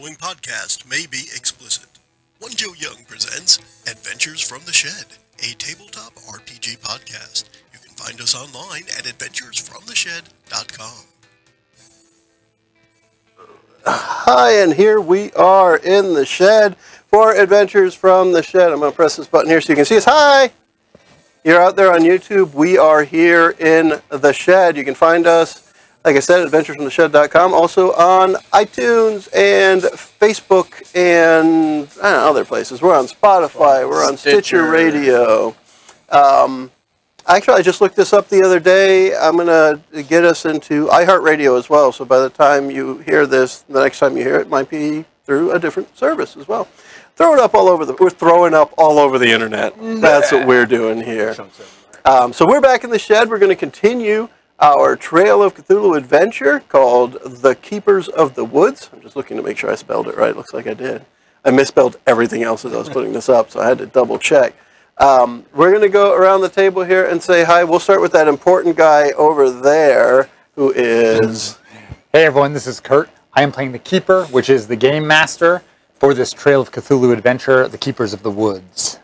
following podcast may be explicit. One Joe Young presents Adventures from the Shed, a tabletop RPG podcast. You can find us online at adventuresfromtheshed.com. Hi, and here we are in the shed for Adventures from the Shed. I'm going to press this button here so you can see us. Hi! You're out there on YouTube. We are here in the shed. You can find us, like I said, adventuresfromtheshed.com. Also on iTunes and Facebook and I don't know, other places. We're on Spotify. We're on Stitcher Radio. Actually, I just looked this up the other day. I'm going to get us into iHeartRadio as well. So by the time you hear this, the next time you hear it, it might be through a different service as well. Throw it up all over the. We're throwing up all over the internet. That's what we're doing here. So we're back in the shed. We're going to continue our Trail of Cthulhu adventure called The Keepers of the Woods. I'm just looking to make sure I spelled it right. Looks like I did. I misspelled everything else as I was putting this up, so I had to double check. We're going to go around the table here and say hi. We'll start with that important guy over there, who is. Hey everyone, this is Kurt. I am playing the Keeper, which is the game master for this Trail of Cthulhu adventure, The Keepers of the Woods.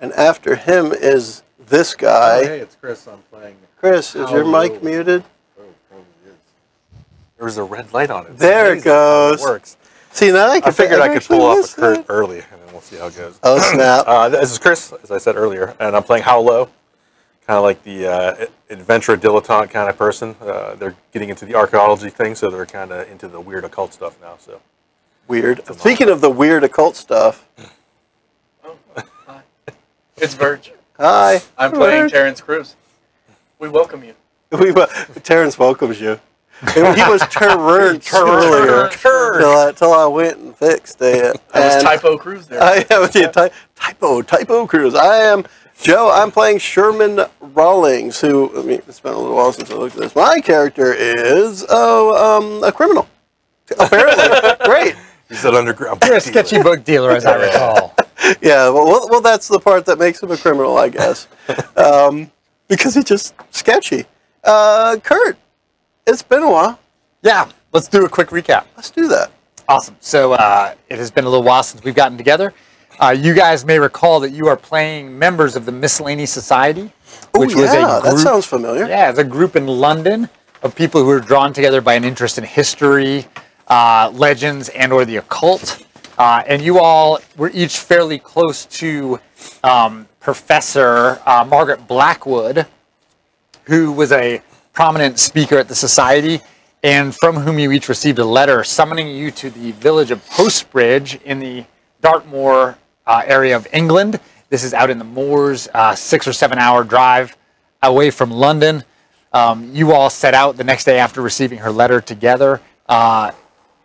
And after him is this guy. Oh, hey, it's Chris. I'm playing. Chris, is your mic muted? Oh, probably is. There was a red light on it. There it goes. It works. See, now I figured I could pull off a Kurt early, and then we'll see how it goes. Oh, snap. This is Chris, as I said earlier, and I'm playing How Low. Kind of like the adventure dilettante kind of person. They're getting into the archaeology thing, so they're kind of into the weird occult stuff now, so. Weird. Speaking of the weird occult stuff. Oh, hi. It's Verge. Hi. I'm playing Terrence Cruz. We welcome you. Terrence welcomes you. And he was Terrence earlier. Till I went and fixed it. I was Typo Cruz there. Typo Cruz. I am Joe. I'm playing Sherman Rawlings, who, I mean, it's been a little while since I looked at this. My character is, a criminal. Apparently. Great. He's an underground. You're a sketchy book dealer, as I recall. Yeah, well, that's the part that makes him a criminal, I guess, because he's just sketchy. Kurt, it's been a while. Yeah, let's do a quick recap. Let's do that. Awesome. So it has been a little while since we've gotten together. You guys may recall that you are playing members of the Miscellany Society, which was a group, that sounds familiar. Yeah, it's a group in London of people who are drawn together by an interest in history. Legends and or the occult, and you all were each fairly close to Professor Margaret Blackwood, who was a prominent speaker at the Society, and from whom you each received a letter summoning you to the village of Postbridge in the Dartmoor area of England. This is out in the moors, 6 or 7 hour drive away from London. You all set out the next day after receiving her letter together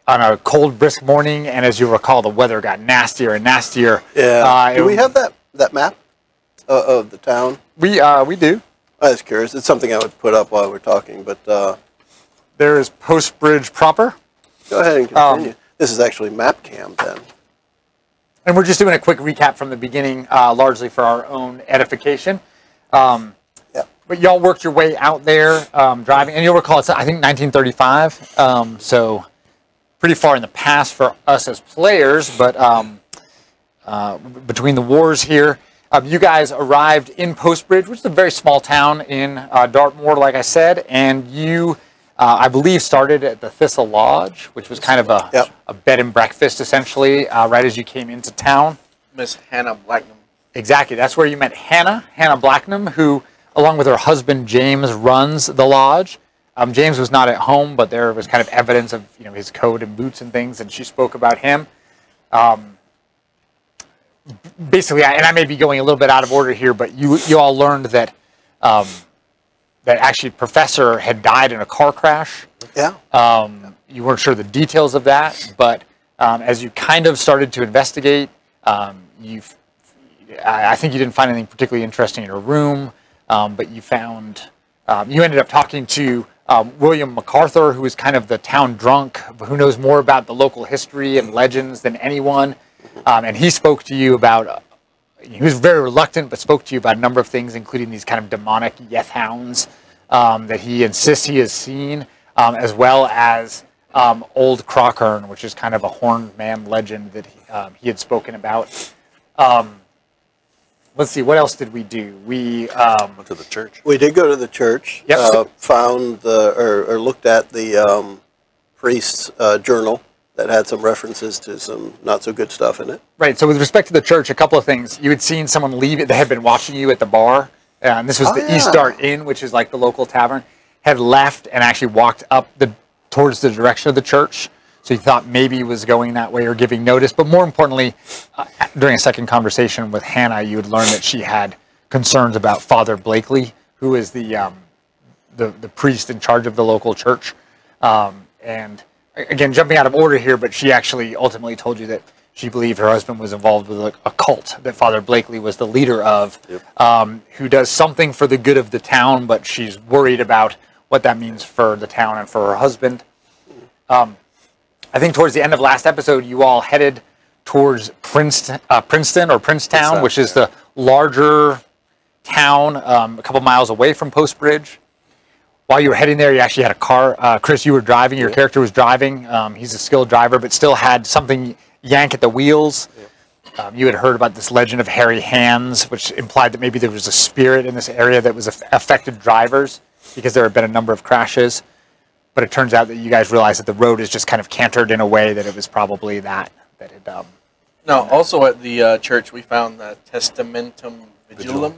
on a cold, brisk morning, and as you recall, the weather got nastier and nastier. Yeah. Do we have that map of the town? We do. I was curious. It's something I would put up while we're talking, but... There is Postbridge proper. Go ahead and continue. This is actually map cam, then. And we're just doing a quick recap from the beginning, largely for our own edification. But y'all worked your way out there, driving, and you'll recall it's, I think, 1935, so... pretty far in the past for us as players, but between the wars here, you guys arrived in Postbridge, which is a very small town in Dartmoor, like I said, and you, I believe, started at the Thistle Lodge, which was kind of a bed and breakfast, essentially, right as you came into town. Miss Hannah Blacknum. Exactly. That's where you met Hannah Blacknum, who, along with her husband, James, runs the lodge. James was not at home, but there was kind of evidence of his coat and boots and things, and she spoke about him. Basically, and I may be going a little bit out of order here, but you all learned that that actually Professor had died in a car crash. Yeah. You weren't sure the details of that, but as you kind of started to investigate, I think you didn't find anything particularly interesting in her room, but you found... you ended up talking to William MacArthur, who is kind of the town drunk, who knows more about the local history and legends than anyone. And he spoke to you about, he was very reluctant, but spoke to you about a number of things, including these kind of demonic yeth hounds that he insists he has seen, as well as Old Crockern, which is kind of a horned man legend that he had spoken about. Let's see, what else did we do? We went to the church. We did go to the church. Yep. Found the, or looked at the priest's journal that had some references to some not so good stuff in it. Right. So with respect to the church, a couple of things. You had seen someone leave it that had been watching you at the bar, and this was East Dart Inn, which is like the local tavern, had left and actually walked up towards the direction of the church. So you thought maybe he was going that way or giving notice. But more importantly, during a second conversation with Hannah, you would learn that she had concerns about Father Blakely, who is the priest in charge of the local church. And again, jumping out of order here, but she actually ultimately told you that she believed her husband was involved with a cult that Father Blakely was the leader of, who does something for the good of the town, but she's worried about what that means for the town and for her husband. I think towards the end of last episode, you all headed towards Princetown, which is the larger town, a couple miles away from Postbridge. While you were heading there, you actually had a car. Chris, you were driving. Your character was driving. He's a skilled driver, but still had something yank at the wheels. You had heard about this legend of hairy hands, which implied that maybe there was a spirit in this area that was affected drivers because there had been a number of crashes. But it turns out that you guys realize that the road is just kind of cantered in a way that it was probably that had... also at the church, we found the Testamentum Vigilum.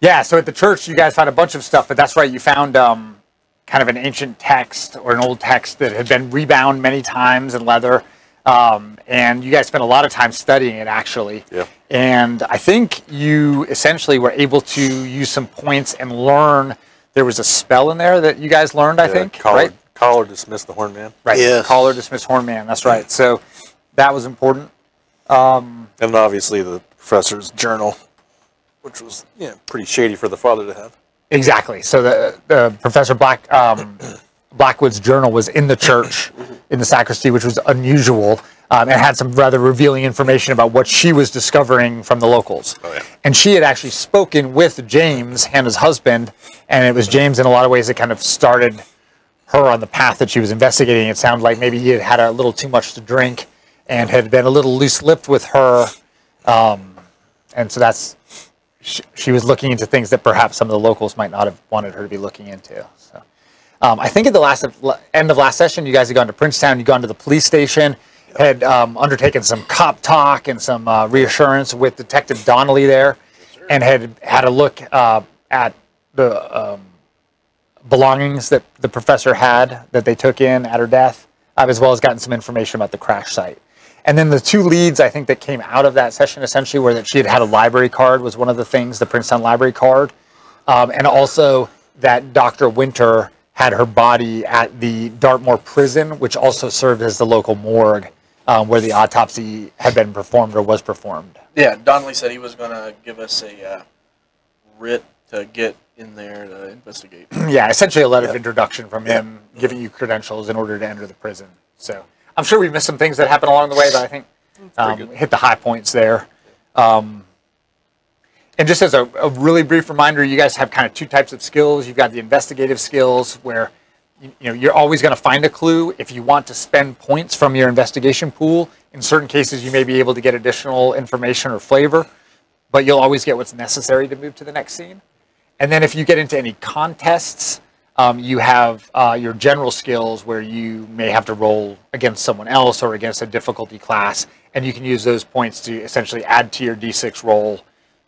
Yeah, so at the church, you guys found a bunch of stuff, but that's right, you found kind of an ancient text or an old text that had been rebound many times in leather, and you guys spent a lot of time studying it, actually. Yeah. And I think you essentially were able to use some points and learn. There was a spell in there that you guys learned, I think, right? Collar dismissed the horn man. Right. Yes. Collar dismissed horn man. That's right. So that was important. And obviously the professor's journal, which was pretty shady for the father to have. Exactly. So the Professor Blackwood's journal was in the church, in the sacristy, which was unusual. And had some rather revealing information about what she was discovering from the locals. And she had actually spoken with James, Hannah's husband, and it was James in a lot of ways that kind of started her on the path that she was investigating. It sounded like maybe he had had a little too much to drink and had been a little loose-lipped with her. And so she was looking into things that perhaps some of the locals might not have wanted her to be looking into. So, I think at the end of last session, you guys had gone to Princetown, you'd gone to the police station, had undertaken some cop talk and some reassurance with Detective Donnelly there, and had had a look at the belongings that the professor had that they took in at her death, as well as gotten some information about the crash site. And then the two leads, I think, that came out of that session essentially were that she had had a library card was one of the things, the Princetown library card, and also that Dr. Winter had her body at the Dartmoor prison, which also served as the local morgue, where the autopsy had been performed or was performed. Yeah, Donnelly said he was going to give us a writ to get in there to investigate. Yeah, essentially a letter of introduction from him, giving you credentials in order to enter the prison. So I'm sure we missed some things that happened along the way, but I think we hit the high points there. And just as a really brief reminder, you guys have kind of two types of skills. You've got the investigative skills where you're always going to find a clue. If you want to spend points from your investigation pool, in certain cases you may be able to get additional information or flavor, but you'll always get what's necessary to move to the next scene. And then if you get into any contests, you have your general skills where you may have to roll against someone else or against a difficulty class, and you can use those points to essentially add to your D6 roll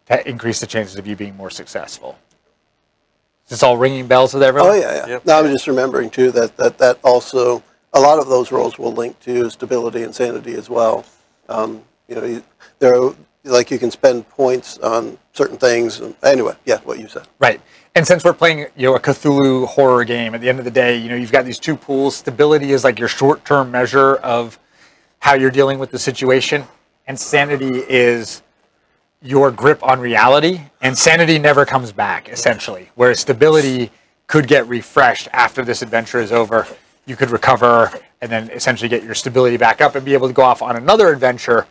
to increase the chances of you being more successful. Is this all ringing bells with everyone? Oh, yeah, yeah. Yep. No, I was just remembering, too, that also, a lot of those roles will link to stability and sanity as well. You can spend points on certain things. Anyway, yeah, what you said. Right. And since we're playing, a Cthulhu horror game, at the end of the day, you've got these two pools. Stability is like your short-term measure of how you're dealing with the situation, and sanity is your grip on reality, and sanity never comes back, essentially, whereas stability could get refreshed after this adventure is over. You could recover and then essentially get your stability back up and be able to go off on another adventure,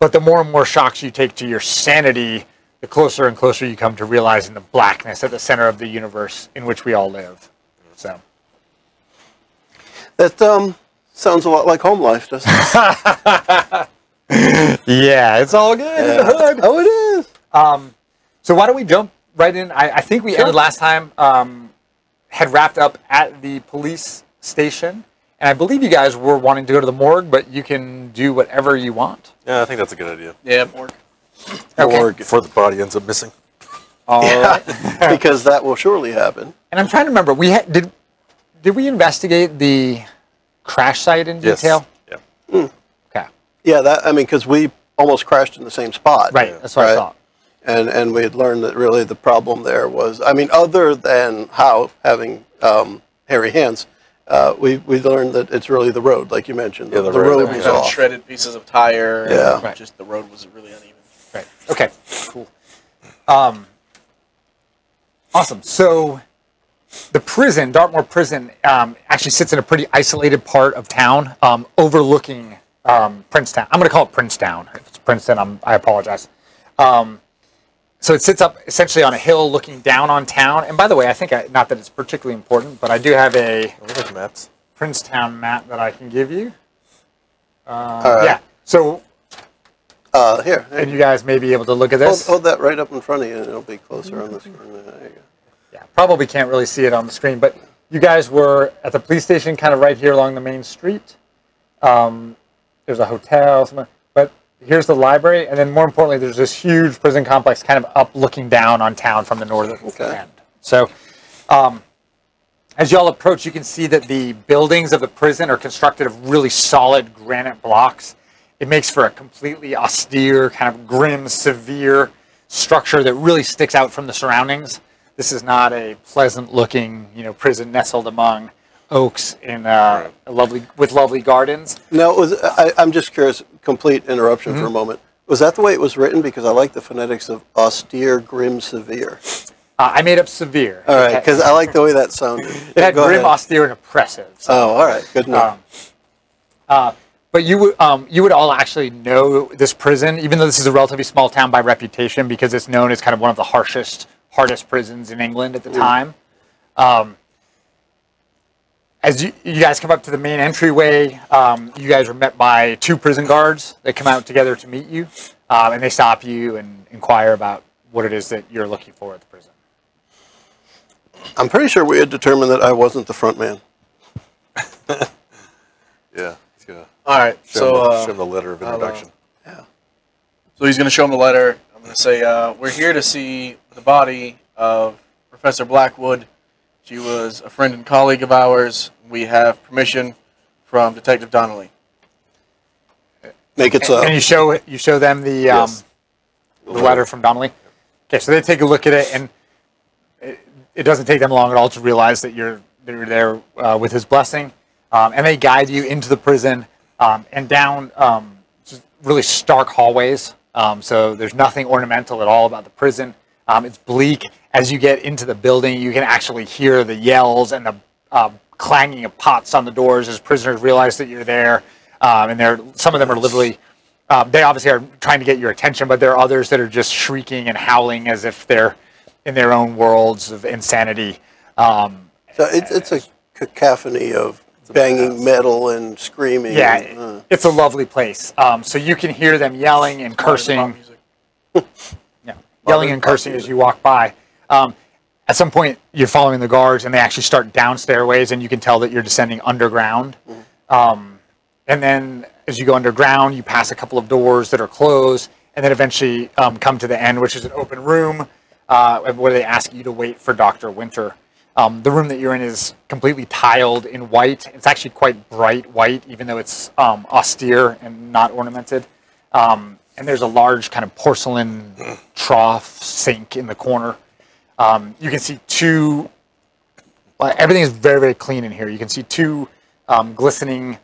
but the more and more shocks you take to your sanity, the closer and closer you come to realizing the blackness at the center of the universe in which we all live. So. That Sounds a lot like home life, doesn't it? Yeah, it's all good in the hood. Oh, it is. So why don't we jump right in? I think we ended last time, had wrapped up at the police station. And I believe you guys were wanting to go to the morgue, but you can do whatever you want. Yeah, I think that's a good idea. Yeah, morgue. Okay. Morgue before the body ends up missing. All right. Because that will surely happen. And I'm trying to remember, we did we investigate the crash site in detail? Yes. Yeah. Mm. Okay. Yeah, that, I mean, because we almost crashed in the same spot. Right, that's what I thought. And we had learned that really the problem there was, I mean, other than how having hairy hands, we learned that it's really the road, like you mentioned. Yeah, the road was off. Shredded pieces of tire. Yeah. Right. Just the road was really uneven. Right. Okay. Cool. Awesome. So the prison, Dartmoor prison, actually sits in a pretty isolated part of town, overlooking Princetown. I'm going to call it Princetown. If it's Princeton, I apologize. So it sits up essentially on a hill looking down on town. And by the way, I think, not that it's particularly important, but I do have a Princetown map that I can give you. Yeah. So here. And you guys may be able to look at this. Hold that right up in front of you, and it'll be closer on the screen. There you go. Yeah, probably can't really see it on the screen, but you guys were at the police station kind of right here along the main street. There's a hotel, somewhere. Here's the library, and then more importantly, there's this huge prison complex kind of up looking down on town from the northern end. So as you all approach, you can see that the buildings of the prison are constructed of really solid granite blocks. It makes for a completely austere, kind of grim, severe structure that really sticks out from the surroundings. This is not a pleasant-looking, you know, prison nestled among oaks in lovely gardens. No, it was, I'm just curious, complete interruption for a moment. Was that the way it was written? Because I like the phonetics of austere, grim, severe. I made up severe. All right, because I like the way that sounded. It had grim, austere, and oppressive. So. Oh, all right, good enough. But you would all actually know this prison, even though this is a relatively small town by reputation, because it's known as kind of one of the harshest, hardest prisons in England at the time. As you guys come up to the main entryway, you guys are met by two prison guards. They come out together to meet you, and they stop you and inquire about what it is that you're looking for at the prison. I'm pretty sure we had determined that I wasn't the front man. Yeah. He's gonna all right. Show him the letter of introduction. Yeah. So he's going to show him the letter. I'm going to say, we're here to see the body of Professor Blackwood. She was a friend and colleague of ours. We have permission from Detective Donnelly. Make it so. And you show them the the letter from Donnelly. Okay, so they take a look at it, and it doesn't take them long at all to realize that you're there with his blessing, and they guide you into the prison and down just really stark hallways. So there's nothing ornamental at all about the prison. It's bleak. As you get into the building, you can actually hear the yells and the clanging of pots on the doors as prisoners realize that you're there. And some of them are literally, they obviously are trying to get your attention, but there are others that are just shrieking and howling as if they're in their own worlds of insanity. So it's a cacophony of banging metal and screaming. Yeah, it's a lovely place. So you can hear them yelling and cursing. Yelling and cursing as you walk by. At some point, you're following the guards, and they actually start down stairways, and you can tell that you're descending underground. And then as you go underground, you pass a couple of doors that are closed, and then eventually come to the end, which is an open room where they ask you to wait for Dr. Winter. The room that you're in is completely tiled in white. It's actually quite bright white, even though it's austere and not ornamented. And there's a large kind of porcelain trough sink in the corner. You can see two, everything is very, very clean in here. You can see two glistening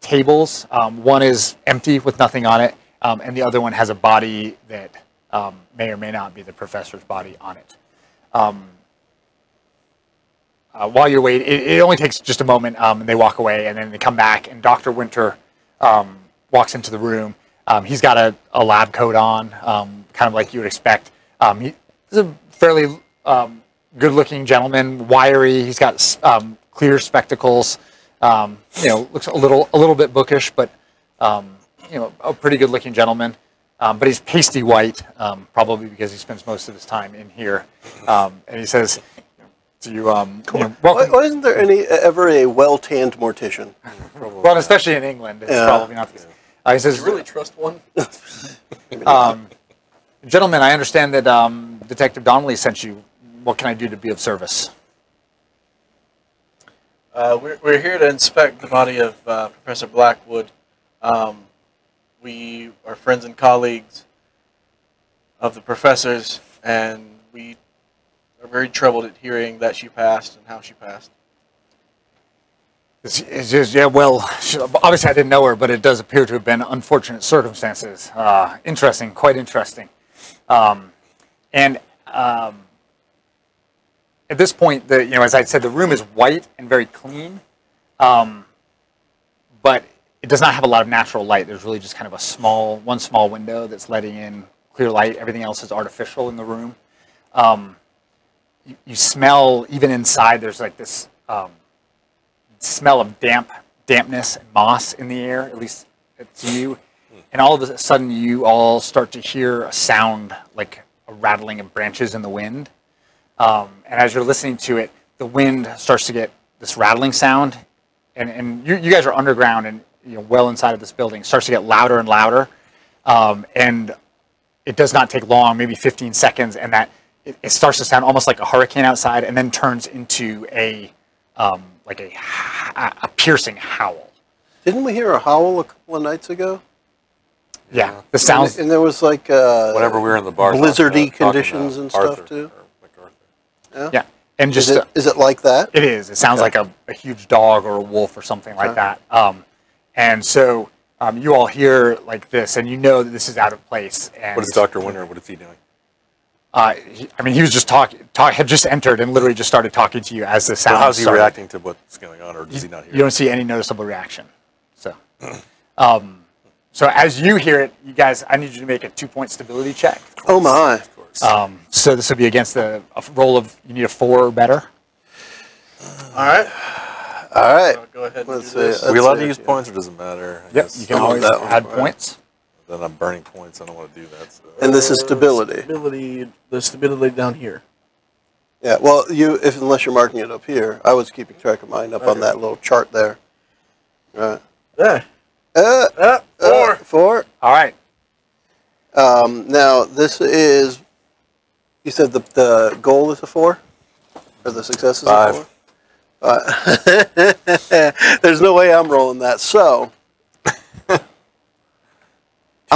tables. One is empty with nothing on it, and the other one has a body that may or may not be the professor's body on it. While you're waiting, it only takes just a moment, and they walk away, and then they come back, and Dr. Winter walks into the room. He's got a lab coat on, kind of like you would expect. He's a fairly good-looking gentleman, wiry. He's got clear spectacles, You know, looks a little bit bookish, but you know, a pretty good looking gentleman. But he's pasty white, probably because he spends most of his time in here. And he says, "Do you cool. You know, why isn't there any ever a well-tanned mortician?" Well, especially in England, it's probably not. The case. He says, "Do you really trust one?" "Gentlemen, I understand that Detective Donnelly sent you. What can I do to be of service?" We're here to inspect the body of Professor Blackwood. We are friends and colleagues of the professors, and we are very troubled at hearing that she passed and how she passed. It's just, yeah, well, obviously I didn't know her, but it does appear to have been unfortunate circumstances. Interesting, quite interesting. At this point, you know, as I said, the room is white and very clean, but it does not have a lot of natural light. There's really just kind of a one small window that's letting in clear light. Everything else is artificial in the room. You smell, even inside, there's like this smell of dampness and moss in the air, at least to you. And all of a sudden, you all start to hear a sound like a rattling of branches in the wind. And as you're listening to it, the wind starts to get this rattling sound. And you guys are underground and, you know, well inside of this building. It starts to get louder and louder, and it does not take long, maybe 15 seconds, and that it starts to sound almost like a hurricane outside, and then turns into a like a piercing howl. Didn't we hear a howl a couple of nights ago? Yeah, the sounds. And there was like whenever we were in the bar, blizzardy conditions and stuff too. Yeah. And just is it like that? It is. It sounds like a huge dog or a wolf or something like that. And so you all hear like this, and you know that this is out of place. And what is Dr. Winter? What is he doing? I mean, he was just had just entered and literally just started talking to you as the sound. So how's he reacting to what's going on, or does he not hear? You don't see any noticeable reaction. So, so as you hear it, you guys, I need you to make a 2-point stability check. Oh my. So this would be against a roll of, you need a 4 or better. All right. So go ahead. Let's do this. Are we allowed to use points, or does it matter? Yep. You can always add points. Then I'm burning points. I don't want to do that. So. And this is stability. The stability down here. Yeah. Well, unless you're marking it up here, I was keeping track of mine up on that little chart there. Right. There. 4. 4. All right. Now this is. You said the goal is a 4? Or the success is 5. A 4? There's no way I'm rolling that, so I'm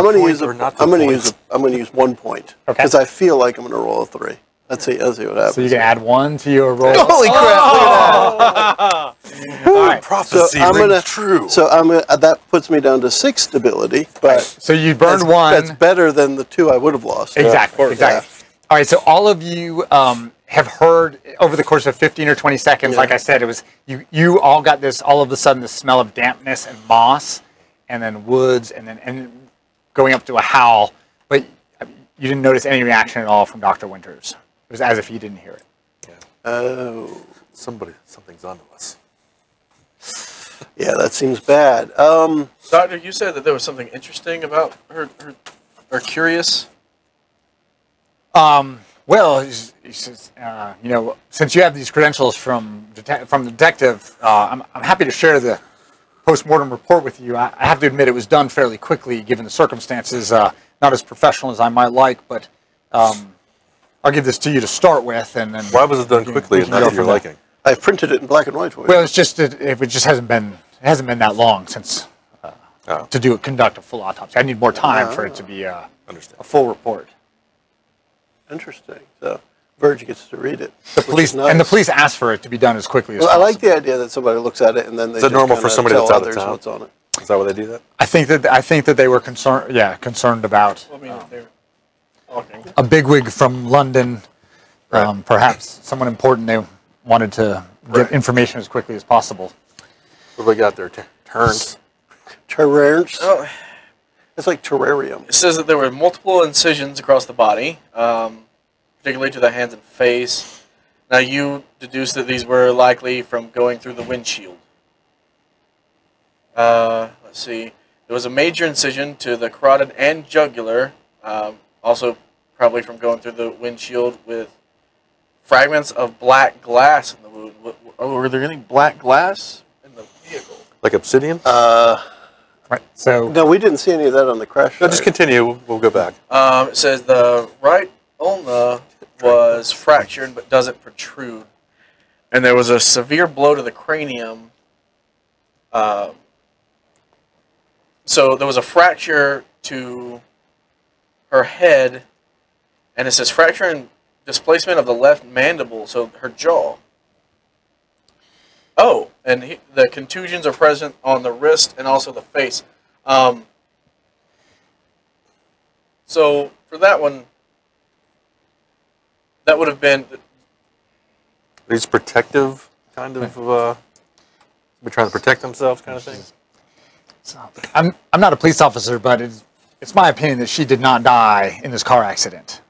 gonna use 1 point. Because I feel like I'm gonna roll a 3. Let's see what happens. So you can add 1 to your roll. Holy crap, look at that. All right. Prophecy rings true. So that puts me down to 6 stability, but so you burned 1. That's better than the 2 I would have lost. Exactly. Yeah. All right, so all of you have heard over the course of 15 or 20 seconds, like I said, it was you all got this, all of a sudden, this smell of dampness and moss, and then woods, and then going up to a howl, but you didn't notice any reaction at all from Dr. Winters. It was as if he didn't hear it. Yeah. Oh. Something's onto us. Yeah, that seems bad. Doctor, you said that there was something interesting about her or curious? Well, he says, you know, since you have these credentials from the detective, I'm happy to share the post-mortem report with you. I have to admit it was done fairly quickly, given the circumstances, not as professional as I might like, but I'll give this to you to start with. And then why was it done quickly and not to your liking? I printed it in black and white for you. Well, it's just it just hasn't been that long since to conduct a full autopsy. I need more time for it to be a full report. Interesting. So Verge gets to read it. The police and the police asked for it to be done as quickly as possible. I like the idea that somebody looks at it and then they. Is it normal for somebody that's out of town? What's on it? Is that why they do that? I think that they were concerned. Yeah, concerned about. Well, I mean, if they're talking. A bigwig from London, perhaps someone important. They wanted to get information as quickly as possible. What have we got there? Terrence. Oh. It's like terrarium. It says that there were multiple incisions across the body, particularly to the hands and face. Now you deduce that these were likely from going through the windshield. Let's see. There was a major incision to the carotid and jugular, also probably from going through the windshield, with fragments of black glass in the wound. Oh, were there any black glass in the vehicle? Like obsidian? Right. So no, we didn't see any of that on the crash. No, just continue. We'll go back. It says the right ulna was fractured but doesn't protrude, and there was a severe blow to the cranium. So there was a fracture to her head, and it says fracture and displacement of the left mandible, so her jaw. Oh, and the contusions are present on the wrist and also the face. So for that one, that would have been... These protective kind of... We're trying to protect themselves kind of thing. So, I'm not a police officer, but it's my opinion that she did not die in this car accident.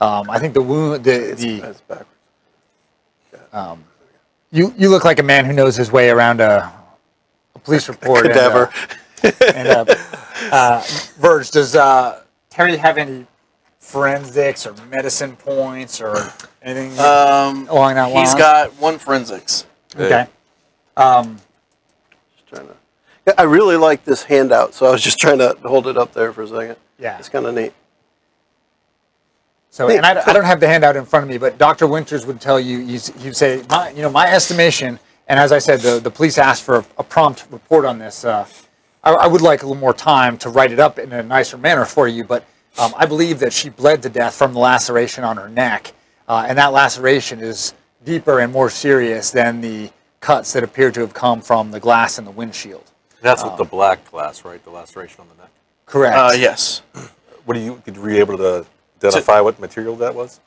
I think the wound... That's backwards. You look like a man who knows his way around a police report. Cadaver. Verge, does Terry have any forensics or medicine points or anything along that line? He's got one forensics. Okay. Just trying to, I really like this handout, so I was just trying to hold it up there for a second. Yeah. It's kind of neat. So, and I don't have the handout in front of me, but Dr. Winters would tell you, he'd say, my estimation, and as I said, the police asked for a prompt report on this. I would like a little more time to write it up in a nicer manner for you, but I believe that she bled to death from the laceration on her neck, and that laceration is deeper and more serious than the cuts that appear to have come from the glass in the windshield. That's with the black glass, right? The laceration on the neck? Correct. Yes. Were you able to... identify what material that was?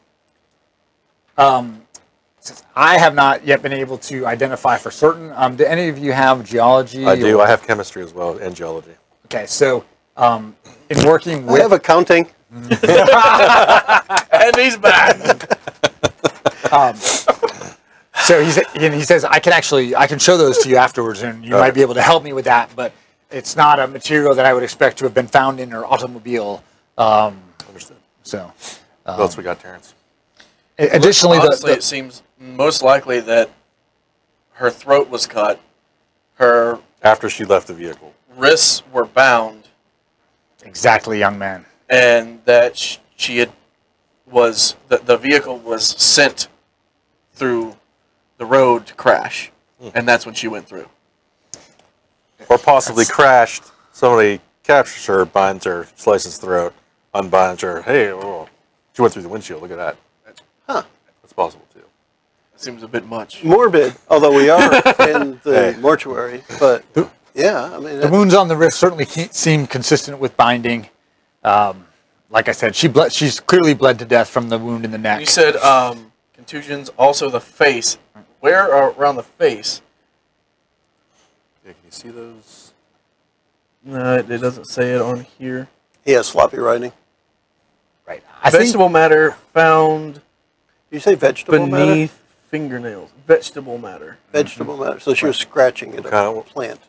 I have not yet been able to identify for certain. Do any of you have geology? I do. I have chemistry as well and geology. Okay, so in working with... I have accounting. And he's back. So he says, I can show those to you afterwards, and you might be able to help me with that, but it's not a material that I would expect to have been found in an automobile. Understood. So, what else we got, Terrence? Additionally, honestly, it seems most likely that her throat was cut. Her after she left the vehicle, wrists were bound. Exactly, young man. And that she had was the vehicle was sent through the road to crash, and that's when she went through, or possibly crashed. Somebody captures her, binds her, slices the throat. Unbinds her. Hey, oh, she went through the windshield. Look at that. Huh. That's possible, too. That seems a bit much. Morbid, although we are in the mortuary. But, yeah, I mean... The wounds on the wrist certainly seem consistent with binding. Like I said, she's clearly bled to death from the wound in the neck. You said contusions, also the face. Where around the face? Yeah, can you see those? No, it doesn't say it on here. He has sloppy writing. Right. Vegetable matter found. You say vegetable beneath matter? Beneath fingernails. Vegetable matter. Vegetable matter. So she was scratching at a plant.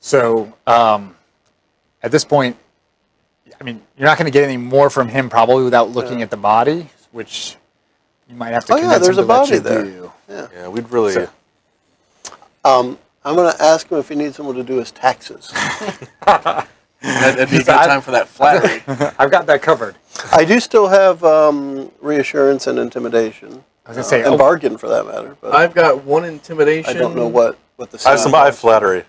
So at this point, I mean, you're not going to get any more from him probably without looking at the body, which you might have to convince him to let you do. Oh, yeah, there's a body there. Yeah, we'd really. So, I'm going to ask him if he needs someone to do his taxes. That'd be a good time for that flattery. I've got that covered. I do still have reassurance and intimidation. I was going to say, and bargain for that matter. But I've got one intimidation. I don't know what the. I have flattery.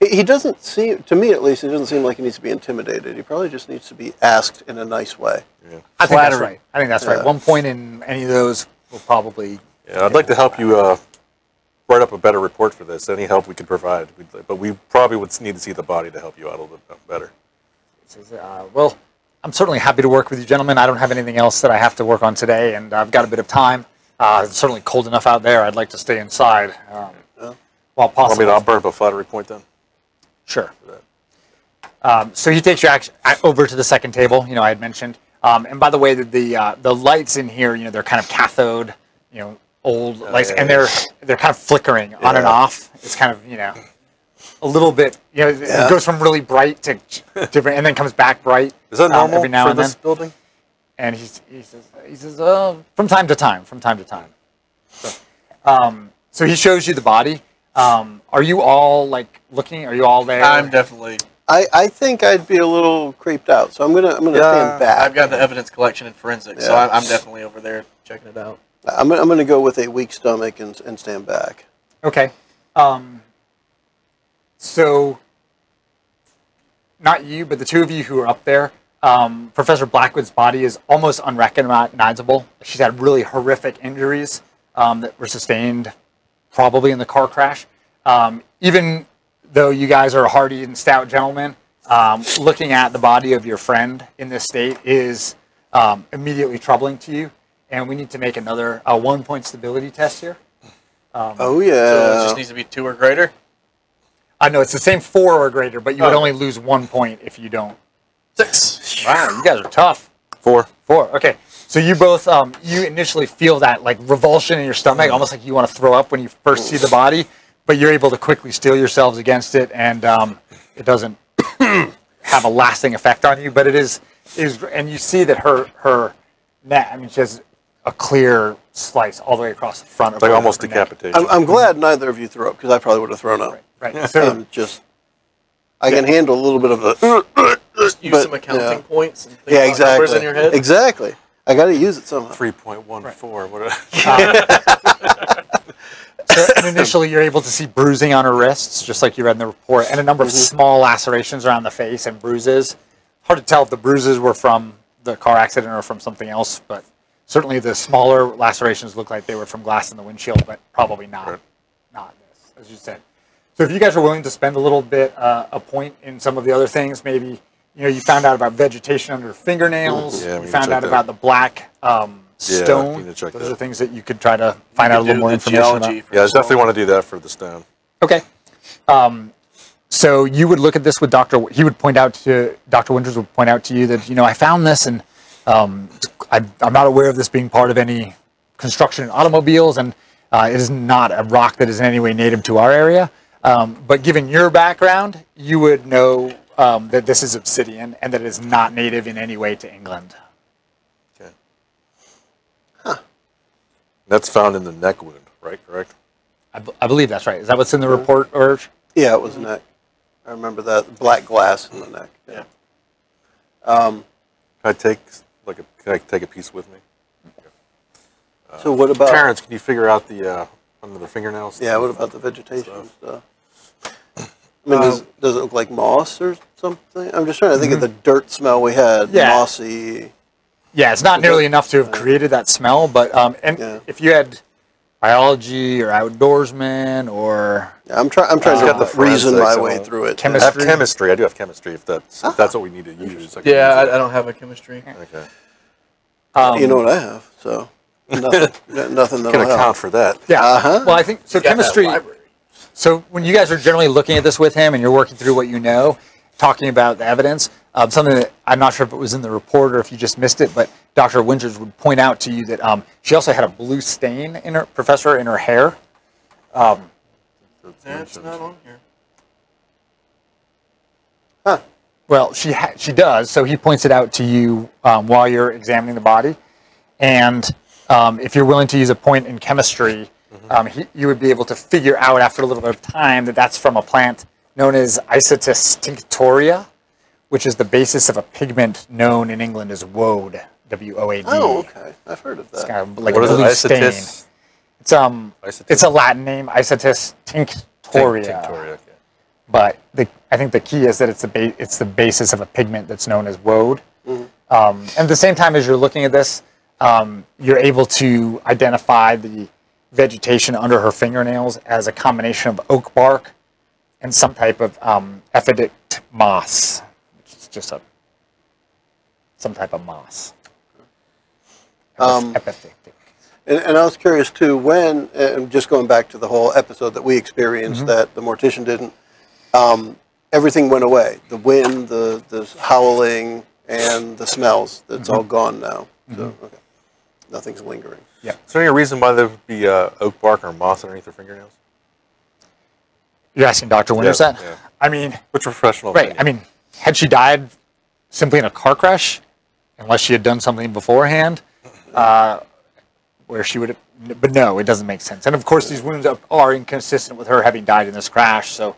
He doesn't seem, to me at least, he doesn't seem like he needs to be intimidated. He probably just needs to be asked in a nice way. Yeah. I think that's right. I think that's right. One point in any of those will probably. Yeah, I'd like to help you write up a better report for this. Any help we could provide, but we probably would need to see the body to help you out a little bit better. Well, I'm certainly happy to work with you, gentlemen. I don't have anything else that I have to work on today, and I've got a bit of time. It's certainly cold enough out there. I'd like to stay inside while possible. I'll burn up a flattery point then. Sure. So you take your action over to the second table. I had mentioned, and by the way, the lights in here, they're kind of cathode, old lights, and they're kind of flickering on and off. It's kind of a little bit. You know, yeah. It goes from really bright to different, and then comes back bright. Is that normal every now for and this then. Building? And he says, from time to time, So, so he shows you the body. Are you all like looking? Are you all there? I'm definitely. I think I'd be a little creeped out, so I'm gonna stand back. I've got the evidence collection and forensics, yeah. So I'm definitely over there checking it out. I'm gonna go with a weak stomach and stand back. Okay. So, not you, but the two of you who are up there. Professor Blackwood's body is almost unrecognizable. She's had really horrific injuries that were sustained probably in the car crash. Even though you guys are hardy and stout gentlemen, looking at the body of your friend in this state is immediately troubling to you. And we need to make another 1-point stability test here. Oh, yeah. So it just needs to be 2 or greater? No, it's the same 4 or greater, but you would only lose 1 point if you don't. 6. Wow, you guys are tough. 4. Okay. So you both, you initially feel that like revulsion in your stomach, almost like you want to throw up when you first see the body, but you're able to quickly steel yourselves against it, and it doesn't have a lasting effect on you. But it is, and you see that her neck. I mean, she has a clear slice all the way across the front. It's like almost decapitation. I'm glad neither of you threw up because I probably would have thrown up. Right. So I can handle a little bit of the. Just use some accounting points and think about numbers in your head. Exactly. I got to use it somehow. 3.14. Right. So initially, you're able to see bruising on her wrists, just like you read in the report, and a number of small lacerations around the face and bruises. Hard to tell if the bruises were from the car accident or from something else, but certainly the smaller lacerations look like they were from glass in the windshield, but probably not. Right. Not this, as you said. So if you guys are willing to spend a little bit, a point in some of the other things, maybe... You know, you found out about vegetation under fingernails. Yeah, you found out about the black stone. Those are things that you could try to find out a little more information about. Yeah, I definitely want to do that for the stone. Okay. So you would look at this with Dr. Winters would point out to you that, you know, I found this and I'm not aware of this being part of any construction in automobiles, and it is not a rock that is in any way native to our area. But given your background, you would know... that this is obsidian and that it is not native in any way to England. Okay. Huh. That's found in the neck wound, right? Correct? I believe that's right. Is that what's in the report, Urge? Yeah, it was neck. I remember that. Black glass in the neck. Yeah. Can I take a piece with me? Okay. So what about... Terrence, can you figure out the under the fingernails? Yeah, what about the vegetation stuff? I mean, does it look like moss or something? I'm just trying to think of the dirt smell we had, mossy. Yeah, it's not nearly enough to have created that smell, but if you had biology or outdoorsman or... Yeah, I'm trying to reason my way through it. Chemistry. I have chemistry. I do have chemistry if that's what we need to use. I don't have a chemistry. Okay. You know what I have, so nothing that I can account for that. Yeah. Uh-huh. Well, I think, so chemistry... So when you guys are generally looking at this with him and you're working through what you know, talking about the evidence, something that I'm not sure if it was in the report or if you just missed it, but Dr. Winters would point out to you that she also had a blue stain in her hair. That's not on here. Huh. Well, she does, so he points it out to you while you're examining the body. And if you're willing to use a point in chemistry, you would be able to figure out after a little bit of time that that's from a plant known as Isotis tinctoria, which is the basis of a pigment known in England as woad, W-O-A-D. Oh, okay. I've heard of that. It's kind of like what a blue stain. It's it's a Latin name, Isotis tinctoria. Tinctoria, okay. But I think the key is that it's the basis of a pigment that's known as woad. Mm-hmm. And at the same time as you're looking at this, you're able to identify the vegetation under her fingernails as a combination of oak bark and some type of epidictic moss, which is just some type of moss. Epidictic. And I was curious too, when, just going back to the whole episode that we experienced that the mortician didn't, everything went away. The wind, the howling, and the smells. That's all gone now. Mm-hmm. So, okay. Nothing's lingering. Yeah. Is there any reason why there would be oak bark or moss underneath their fingernails? You're asking Dr. Winter that? Yeah. I mean... Which professional... Right, opinion. I mean, had she died simply in a car crash, unless she had done something beforehand, where she would have... But no, it doesn't make sense. And of course, these wounds are inconsistent with her having died in this crash, so,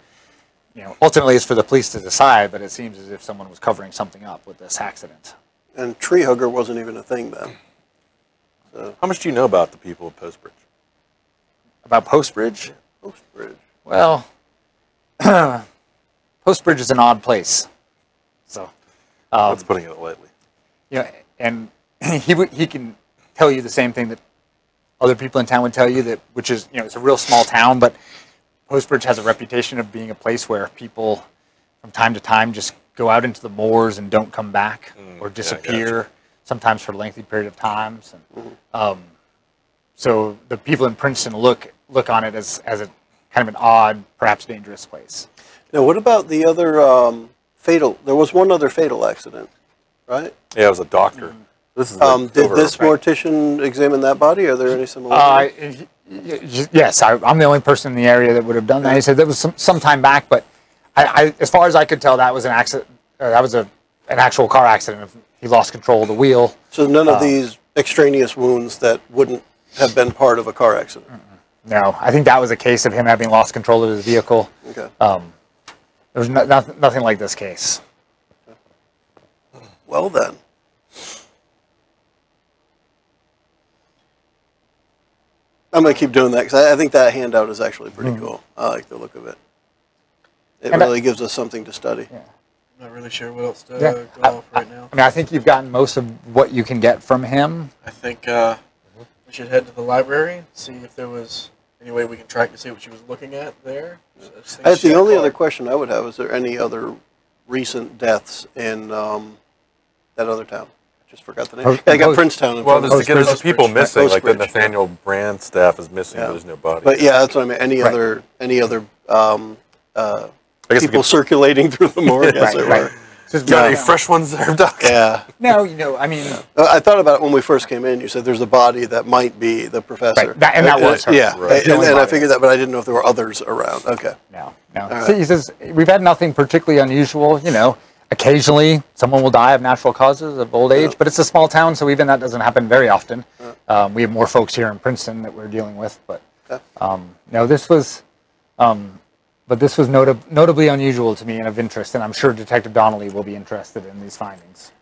you know, ultimately it's for the police to decide, but it seems as if someone was covering something up with this accident. And tree hugger wasn't even a thing then. So. How much do you know about the people of Postbridge? About Postbridge? Yeah, Postbridge. Well... Postbridge is an odd place, so that's putting it lightly. Yeah, and he can tell you the same thing that other people in town would tell you, that which is, you know, it's a real small town, but Postbridge has a reputation of being a place where people from time to time just go out into the moors and don't come back, or disappear, sometimes for a lengthy period of times. And, so the people in Princeton look on it as a kind of an odd, perhaps dangerous place. Now, what about the other fatal? There was one other fatal accident, right? Yeah, it was a doctor. This is did this mortician examine that body? Are there any similarities? Yes, I'm the only person in the area that would have done that. He said that was some time back, but I, as far as I could tell, that was an accident. That was an actual car accident. He lost control of the wheel. So none of these extraneous wounds that wouldn't have been part of a car accident. No, I think that was a case of him having lost control of his vehicle. Okay. There was nothing like this case. Well then. I'm going to keep doing that because I think that handout is actually pretty cool. I like the look of it. It really gives us something to study. Yeah. I'm not really sure what else to go off right now. I mean, I think you've gotten most of what you can get from him. I think we should head to the library, see if there was... Anyway, we can track to see what she was looking at there. That's the only other question I would have. Is there any other recent deaths in that other town? I just forgot the name. I got Princetown. Well, there's people missing. Like the Nathaniel Brand staff is missing. Yeah. There's no body. But yeah, that's what I mean. Any other people circulating through the morgue? Got any fresh ones there, Doc? Yeah. No, you know, I mean... I thought about it when we first came in. You said there's a body that might be the professor. Right. That was her. Yeah, right. and I figured that, but I didn't know if there were others around. Okay. No. Right. So he says, we've had nothing particularly unusual. You know, occasionally someone will die of natural causes, of old age, but it's a small town, so even that doesn't happen very often. We have more folks here in Princeton that we're dealing with, but... no, this was... But this was notably unusual to me and of interest, and I'm sure Detective Donnelly will be interested in these findings.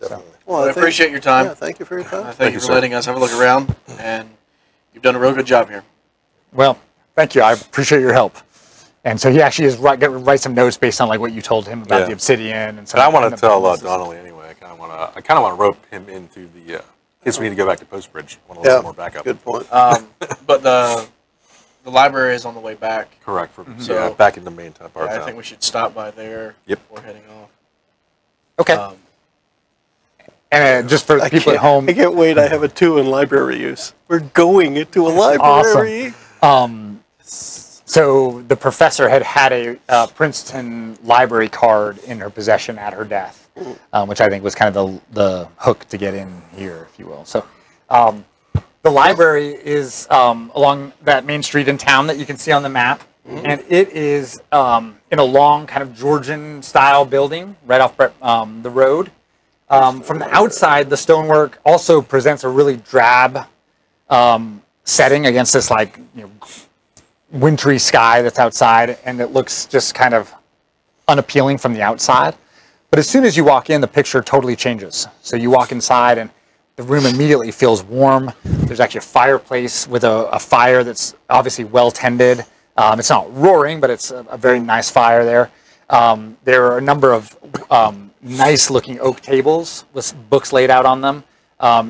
Definitely. So. Well, I appreciate your time. Yeah, thank you for your time. Thank you for letting us have a look around, and you've done a real good job here. Well, thank you. I appreciate your help. And so he actually is write some notes based on like what you told him about the obsidian and stuff. I want to tell Donnelly anyway. I kind of want to rope him into the. In case we need to go back to Postbridge. Want a little more backup. Good point. But the library is on the way back. Correct. So back in the main part of town. I think we should stop by there before heading off. Okay. And just for people at home. I can't wait. I have a 2 in library use. We're going into a library. Awesome. So the professor had a Princeton library card in her possession at her death, which I think was kind of the hook to get in here, if you will. So... the library is along that main street in town that you can see on the map. And it is in a long kind of Georgian-style building right off the road. From the outside, the stonework also presents a really drab setting against this like wintry sky that's outside. And it looks just kind of unappealing from the outside. But as soon as you walk in, the picture totally changes. So you walk inside and the room immediately feels warm. There's actually a fireplace with a fire that's obviously well tended. It's not roaring, but it's a very nice fire there. There are a number of nice looking oak tables with books laid out on them.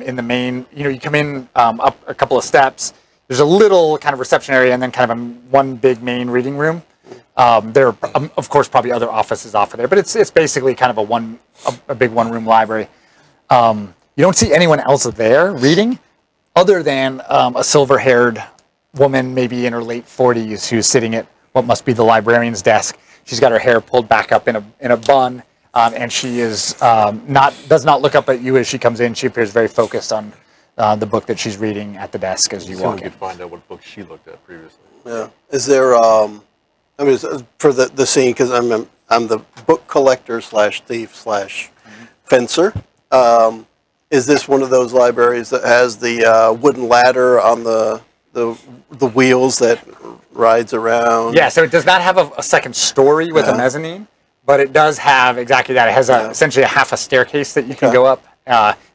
In the main, you come in up a couple of steps. There's a little kind of reception area and then kind of one big main reading room. There are, of course, probably other offices off of there, but it's basically kind of a big one-room library. You don't see anyone else there reading, other than a silver-haired woman, maybe in her late 40s, who's sitting at what must be the librarian's desk. She's got her hair pulled back up in a bun, and she is does not look up at you as she comes in. She appears very focused on the book that she's reading at the desk as you walk in. We could find out what book she looked at previously. Yeah. Is there I mean, for the scene, because I'm the book collector slash thief slash fencer. Is this one of those libraries that has the wooden ladder on the wheels that rides around? Yeah, so it does not have a second story with a mezzanine, but it does have exactly that. It has essentially a half a staircase that you can go up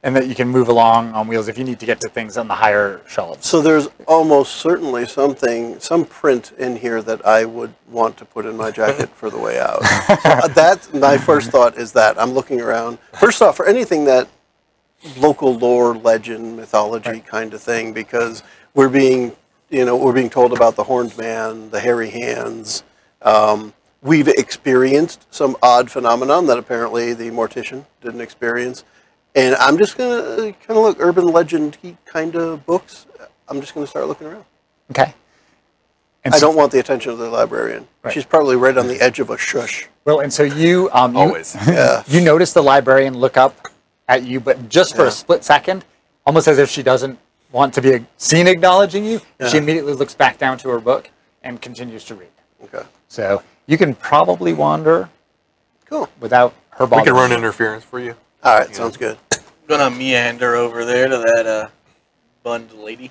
and that you can move along on wheels if you need to get to things on the higher shelves. So there's almost certainly something, some print in here that I would want to put in my jacket for the way out. So that's my first thought, is that I'm looking around. First off, for anything that local lore, legend, mythology kind of thing, because we're being, you know, we're being told about the Horned Man, the Hairy Hands. We've experienced some odd phenomenon that apparently the Mortician didn't experience. And I'm just going to kind of look, urban legend-y kind of books. I'm just going to start looking around. Okay. And I don't want the attention of the librarian. Right. She's probably right on the edge of a shush. Well, and so you, always. You notice the librarian look up at you, but just for a split second, almost as if she doesn't want to be seen acknowledging you, she immediately looks back down to her book and continues to read. Okay. So you can probably wander without her bothering. We can run interference for you. All right, sounds good. I'm gonna meander over there to that bund lady.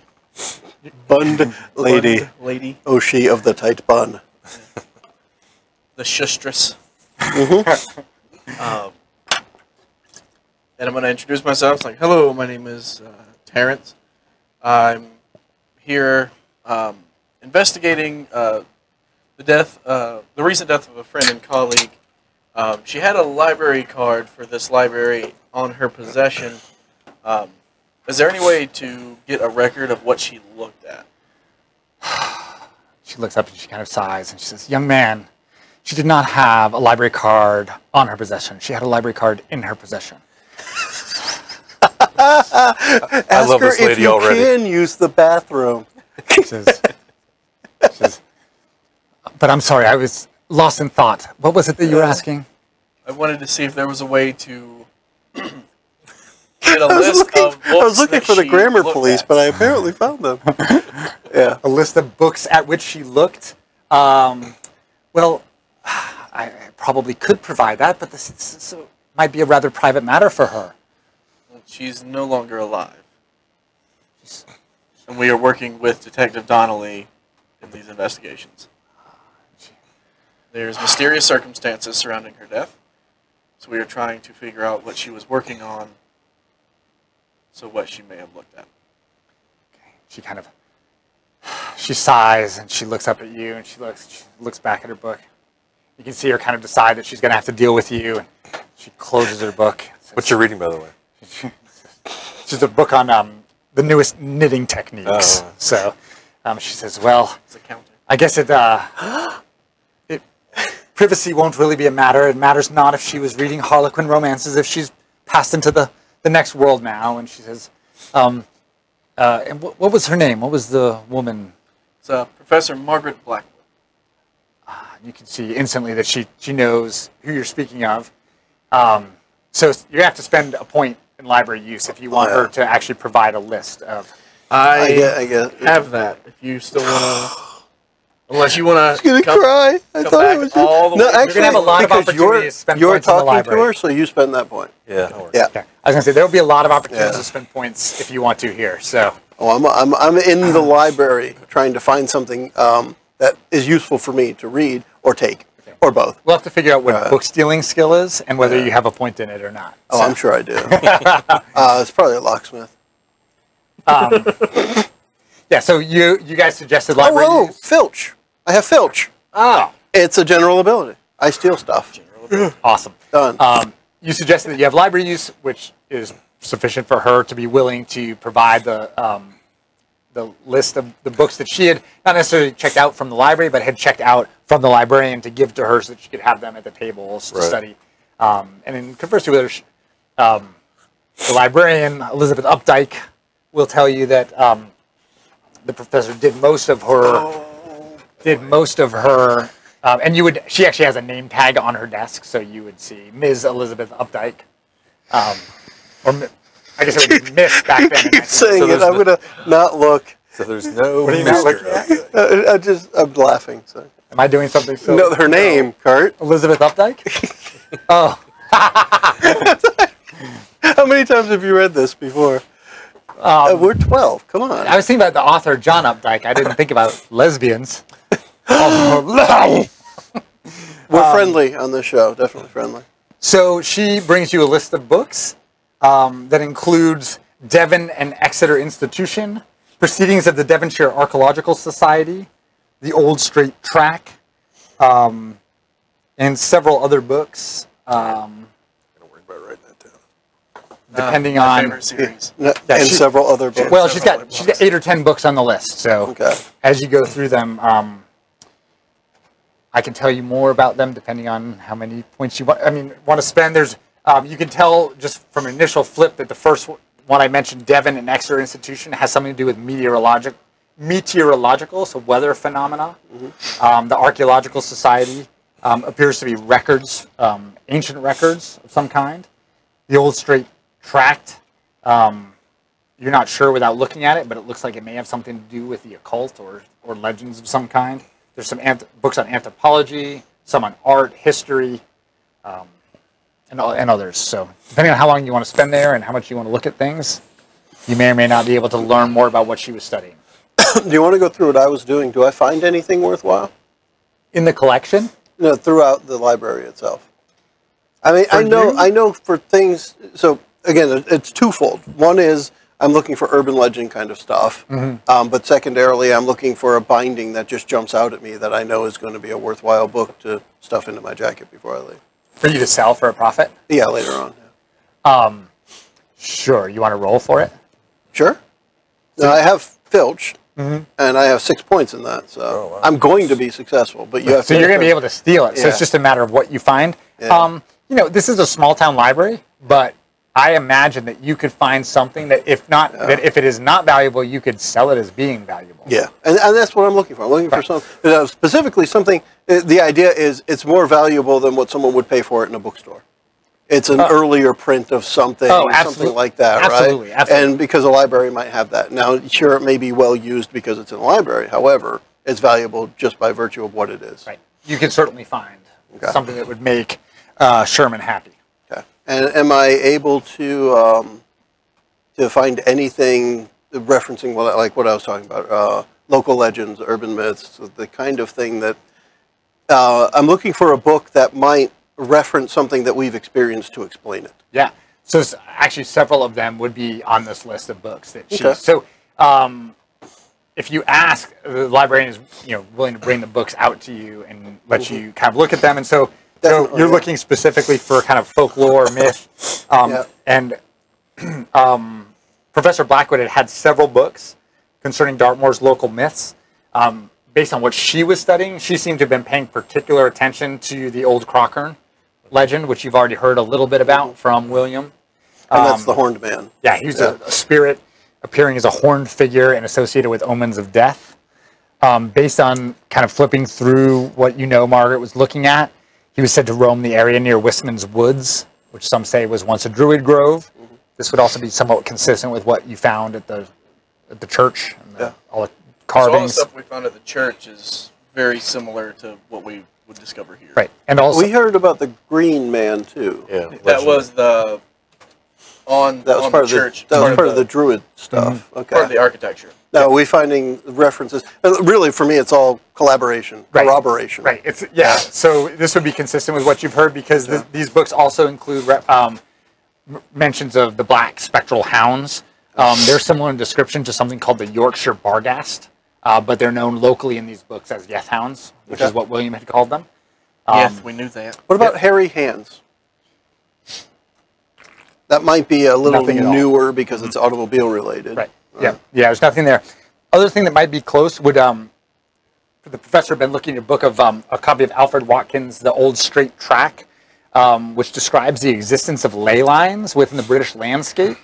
Bund lady. Bund lady. Oh, she of the tight bun. Yeah. The shustress. And I'm gonna introduce myself. It's like, hello, my name is Terrence. I'm here investigating the death, the recent death of a friend and colleague. She had a library card for this library on her possession. Is there any way to get a record of what she looked at? She looks up and she kind of sighs and she says, young man, she did not have a library card on her possession. She had a library card in her possession. I love this lady already. Ask her if you can use the bathroom. She says, but I'm sorry, I was lost in thought. What was it that you were asking? I wanted to see if there was a way to get a list of books. I was looking for the grammar police, but I apparently found them. A list of books at which she looked. Well, I probably could provide that, but this might be a rather private matter for her. Well, she's no longer alive. And we are working with Detective Donnelly in these investigations. There's mysterious circumstances surrounding her death, so we are trying to figure out what she was working on, so what she may have looked at. Okay. She kind of, she sighs and she looks up at you and she looks back at her book. You can see her kind of decide that she's going to have to deal with you, and she closes her book. Says, what's your reading, by the way? She's a book on the newest knitting techniques. Oh. So she says, well, it's accounting. I guess it... privacy won't really be a matter. It matters not if she was reading Harlequin romances, if she's passed into the next world now. And she says, and what was her name? What was the woman? It's Professor Margaret Blackwood. You can see instantly that she knows who you're speaking of. So you have to spend a point in library use if you want her to actually provide a list of... I have that. If you still want to... Unless you want to cry. I thought I was all the way. No, actually, you're gonna have a lot of opportunities to spend points in the library. You're talking to her, so you spend that point. Yeah. Okay. I was gonna say there'll be a lot of opportunities to spend points if you want to here. So. Oh, I'm in the library trying to find something that is useful for me to read or take or both. We'll have to figure out what book stealing skill is and whether you have a point in it or not. Oh, so. I'm sure I do. It's probably a locksmith. Yeah. So you guys suggested library. Oh, use. Filch. I have Filch. Oh. It's a general ability. I steal stuff. Awesome. Done. You suggested that you have library use, which is sufficient for her to be willing to provide the list of the books that she had not necessarily checked out from the library, but had checked out from the librarian to give to her so that she could have them at the tables to study. And then conversely with her, the librarian, Elizabeth Updike, will tell you that the professor did most of her... and she actually has a name tag on her desk, so you would see Ms. Elizabeth Updike, or I guess it would be Miss back then. You keep saying so it, I'm gonna not look. So there's no. What do you not look? I'm laughing. So. Am I doing something so... No, her name, Kurt. Elizabeth Updike? Oh. How many times have you read this before? We're 12. Come on. I was thinking about the author John Updike. I didn't think about lesbians. We're friendly on this show. Definitely friendly. So she brings you a list of books that includes Devon and Exeter Institution, Proceedings of the Devonshire Archaeological Society, The Old Straight Track, and several other books. I'm going to worry about writing that down. Depending on... favorite series. Several other books. Well, she's got 8 or 10 books on the list, so as you go through them, I can tell you more about them depending on how many points you want to spend. There's you can tell just from an initial flip that the first one I mentioned, Devon and Exeter Institution, has something to do with meteorological, so weather phenomena. Mm-hmm. The Archaeological Society appears to be records, ancient records of some kind. The Old Straight Tract, you're not sure without looking at it, but it looks like it may have something to do with the occult or legends of some kind. There's some books on anthropology, some on art, history, and others. So depending on how long you want to spend there and how much you want to look at things, you may or may not be able to learn more about what she was studying. Do you want to go through what I was doing? Do I find anything worthwhile? In the collection? No, throughout the library itself. I mean, I know for things, so again, it's twofold. One is I'm looking for urban legend kind of stuff, but secondarily I'm looking for a binding that just jumps out at me that I know is going to be a worthwhile book to stuff into my jacket before I leave. For you to sell for a profit? Yeah, later on. Yeah. Sure. You want to roll for it? Sure. Now, I have Filch, and I have 6 points in that, so I'm going to be successful. But you have so you're going to be able to steal it, so it's just a matter of what you find. Yeah. You know, this is a small-town library, but... I imagine that you could find something that, if it is not valuable, you could sell it as being valuable. Yeah, and that's what I'm looking for. I'm looking for something, specifically something. The idea is it's more valuable than what someone would pay for it in a bookstore. It's an earlier print of something, something like that, absolutely, right? Absolutely. And because a library might have that. Now, sure, it may be well used because it's in a library. However, it's valuable just by virtue of what it is. Right. You can certainly find something that would make Sherman happy. And am I able to find anything referencing what I was talking about, local legends, urban myths, the kind of thing that I'm looking for a book that might reference something that we've experienced to explain it. Yeah. So actually, several of them would be on this list of books that she. Okay. So if you ask, the librarian is willing to bring the books out to you and let you kind of look at them, and so. Definitely. So you're looking specifically for kind of folklore, myth, and Professor Blackwood had several books concerning Dartmoor's local myths. Based on what she was studying, she seemed to have been paying particular attention to the Old Crockern legend, which you've already heard a little bit about from William. And that's the Horned Man. Yeah, he's a spirit appearing as a horned figure and associated with omens of death. Based on kind of flipping through what Margaret was looking at, he was said to roam the area near Wisman's Woods, which some say was once a druid grove. Mm-hmm. This would also be somewhat consistent with what you found at the church and all the carvings. So all the stuff we found at the church is very similar to what we would discover here. Right, and also we heard about the Green Man too. Yeah, that legend. Was the on that was on part the of church. The, that part was part of the druid stuff. Mm-hmm. Okay, part of the architecture. Now, we're finding references. Really, for me, it's all collaboration, corroboration. Right. It's, so this would be consistent with what you've heard because these books also include mentions of the black spectral hounds. They're similar in description to something called the Yorkshire Barghast, but they're known locally in these books as Yeth hounds, which is what William had called them. Yes, we knew that. What about hairy hands? That might be a little newer because it's automobile related. Right. Yeah, there's nothing there. Other thing that might be close would, the professor had been looking at a book of, a copy of Alfred Watkins' The Old Straight Track, which describes the existence of ley lines within the British landscape.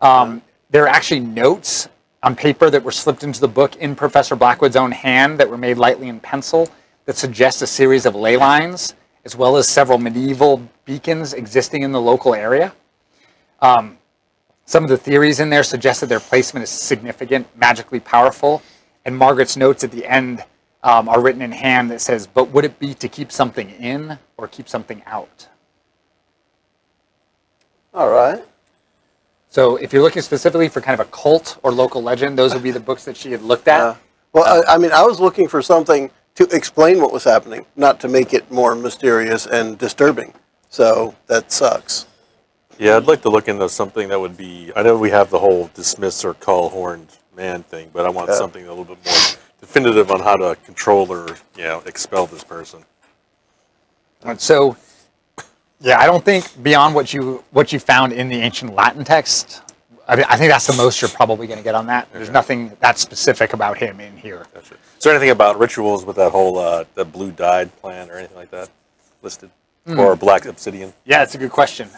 There are actually notes on paper that were slipped into the book in Professor Blackwood's own hand that were made lightly in pencil that suggest a series of ley lines, as well as several medieval beacons existing in the local area. Some of the theories in there suggest that their placement is significant, magically powerful, and Margaret's notes at the end are written in hand that says, but would it be to keep something in or keep something out? All right. So if you're looking specifically for kind of a cult or local legend, those would be the books that she had looked at. Well, I mean, I was looking for something to explain what was happening, not to make it more mysterious and disturbing. So that sucks. Yeah, I'd like to look into something that would be, I know we have the whole dismiss or call horned man thing, but I want something a little bit more definitive on how to control or, you know, expel this person. So, yeah, I don't think beyond what you found in the ancient Latin text, I think that's the most you're probably going to get on that. There's nothing that specific about him in here. Gotcha. Is there anything about rituals with that whole the blue dyed plant or anything like that listed? Or black obsidian? Yeah, that's a good question.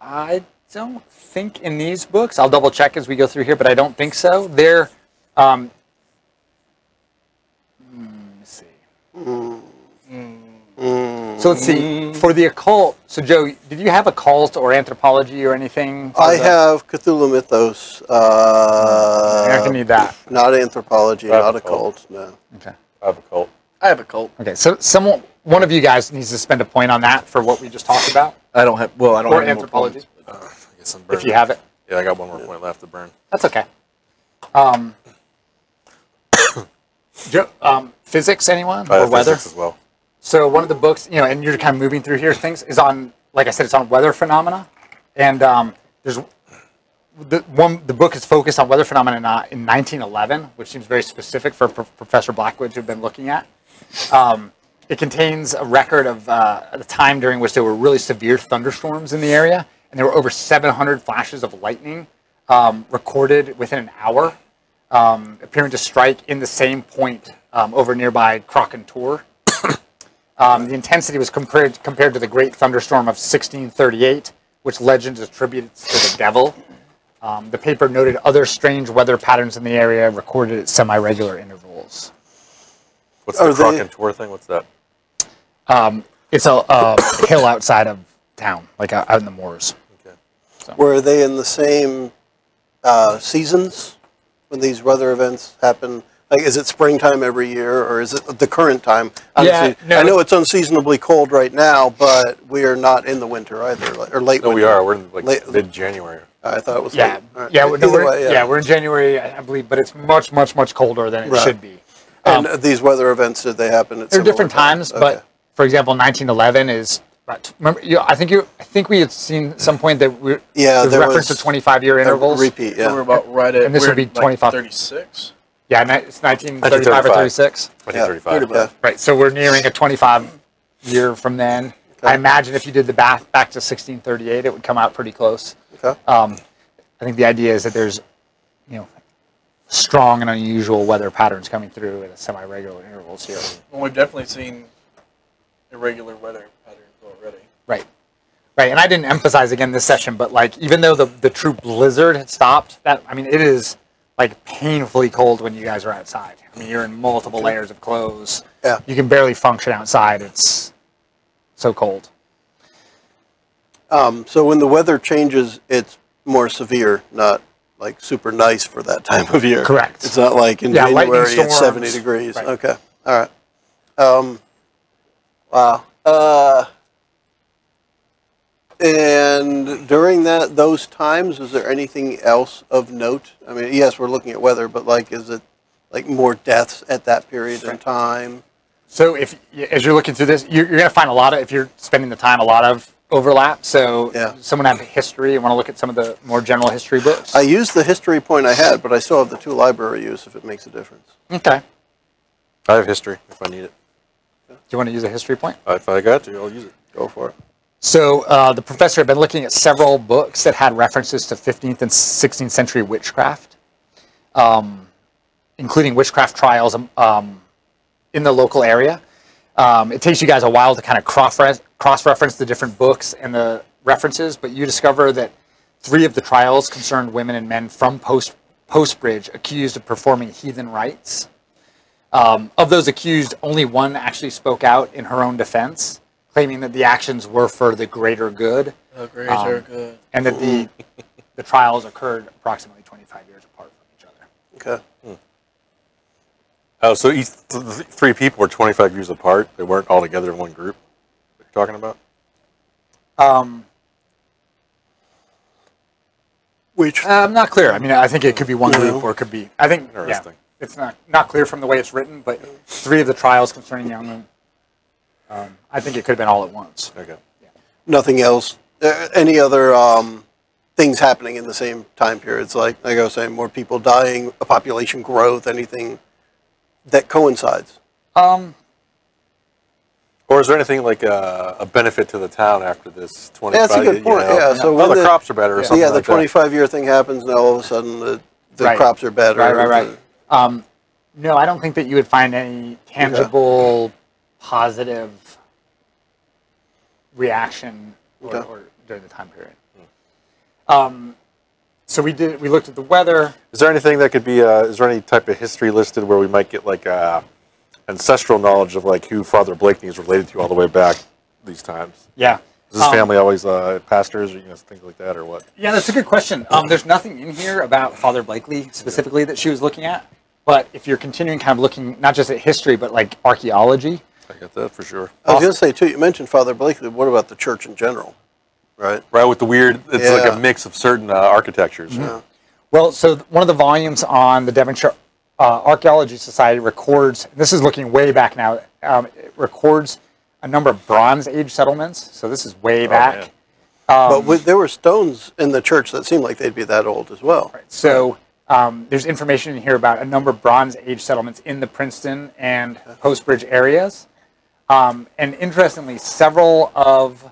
I don't think in these books, I'll double check as we go through here, but I don't think so. They're, let's see. So let's see, for the occult, so Joe, did you have occult or anthropology or anything? I have Cthulhu Mythos. You're not going to need that. Not anthropology, not occult, no. Okay. I have occult. I have a cult. Okay, so one of you guys needs to spend a point on that for what we just talked about. I don't have, well, I don't or have anthropology. More points, but, I guess I'm burning. If you have it. Yeah, I got one more point left to burn. That's okay. Physics, anyone? Or weather? Physics as well. So one of the books, you know, and you're kind of moving through here, things is on, like I said, it's on weather phenomena. And there's the book is focused on weather phenomena in 1911, which seems very specific for Professor Blackwood to have been looking at. It contains a record of the time during which there were really severe thunderstorms in the area, and there were over 700 flashes of lightning recorded within an hour, appearing to strike in the same point over nearby Crocantor. The intensity was compared to the Great Thunderstorm of 1638, which legends attributed to the devil. The paper noted other strange weather patterns in the area recorded at semi-regular intervals. What's the Crocantor thing? What's that? It's a hill outside of town, like out in the moors. Okay. So. Were they in the same seasons when these weather events happen? Like, is it springtime every year, or is it the current time? Honestly, yeah, no, I know it's unseasonably cold right now, but we are not in the winter either, or late winter. No, we are. We're in, like, mid-January. I thought it was late. Right. Yeah, we're in January, I believe, but it's much, much, much colder than it should be. And these weather events, did they happen at different times, but for example, 1911 is... Remember, I think we had seen at some point that we there reference to 25-year intervals. Repeat, yeah. We're about right at... And this would be 25... 36? Yeah, it's 1935 or 36. 1935. Yeah. Right, so we're nearing a 25-year from then. Okay. I imagine if you did the back to 1638, it would come out pretty close. Okay. I think the idea is that there's, you know, strong and unusual weather patterns coming through at semi-regular intervals here. Well, we've definitely seen irregular weather patterns already. Right. Right, and I didn't emphasize again this session, but like, even though the true blizzard had stopped, it is... like painfully cold when you guys are outside. I mean, you're in multiple layers of clothes. Yeah. You can barely function outside. It's so cold. So when the weather changes, it's more severe, not like super nice for that time of year. Correct. It's not like in January it's 70 degrees. Right. Okay. All right. Wow. And during those times, is there anything else of note? I mean, yes, we're looking at weather, but like, is it like more deaths at that period in time? So as you're looking through this, you're going to find if you're spending the time, a lot of overlap. So someone have a history, you want to look at some of the more general history books? I used the history point I had, but I still have the two library use if it makes a difference. Okay. I have history if I need it. Do you want to use a history point? If I got to, I'll use it. Go for it. So the professor had been looking at several books that had references to 15th and 16th century witchcraft, including witchcraft trials in the local area. It takes you guys a while to kind of cross-reference the different books and the references, but you discover that 3 of the trials concerned women and men from Postbridge accused of performing heathen rites. Of those accused, only one actually spoke out in her own defense, claiming that the actions were for the greater good, and that the trials occurred approximately 25 years apart from each other. Okay. Oh, so each three people were 25 years apart. They weren't all together in one group. What you're talking about? Which I'm not clear. I mean, I think it could be one group or it could be. I think interesting. Yeah, it's not clear from the way it's written, but three of the trials concerning young men. I think it could have been all at once. Okay. Yeah. Nothing else. Any other things happening in the same time periods? Like I was saying, more people dying, a population growth, anything that coincides. Or is there anything like a benefit to the town after this 25? That's a good point. You know, yeah. So when the crops are better, or something. Yeah, the 25-year thing happens. Now all of a sudden the crops are better. Right. No, I don't think that you would find any tangible positive reaction or during the time period. So we looked at the weather. Is there anything that could be? Is there any type of history listed where we might get like ancestral knowledge of like who Father Blakely is related to all the way back these times? Yeah. Is his family always pastors or things like that, or what? Yeah, that's a good question. There's nothing in here about Father Blakely specifically that she was looking at. But if you're continuing kind of looking not just at history but like archaeology, I get that for sure. I was going to say too. You mentioned Father Blakely. What about the church in general? Right, with the weird, it's like a mix of certain architectures. Mm-hmm. Yeah. Well, so one of the volumes on the Devonshire Archaeology Society records, this is looking way back now, it records a number of Bronze Age settlements, so this is way back. But there were stones in the church that seemed like they'd be that old as well. Right. So there's information in here about a number of Bronze Age settlements in the Princeton and Postbridge areas. And interestingly, several of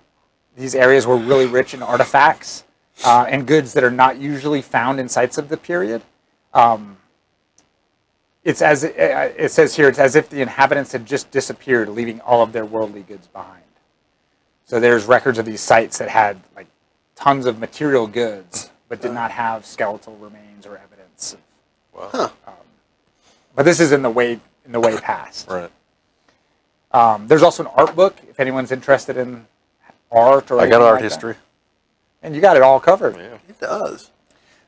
these areas were really rich in artifacts and goods that are not usually found in sites of the period. It says here, it's as if the inhabitants had just disappeared, leaving all of their worldly goods behind. So there's records of these sites that had like tons of material goods, but did not have skeletal remains or evidence. But this is in the way past. Right. There's also an art book if anyone's interested in art or I got art history. And you got it all covered. Yeah. It does.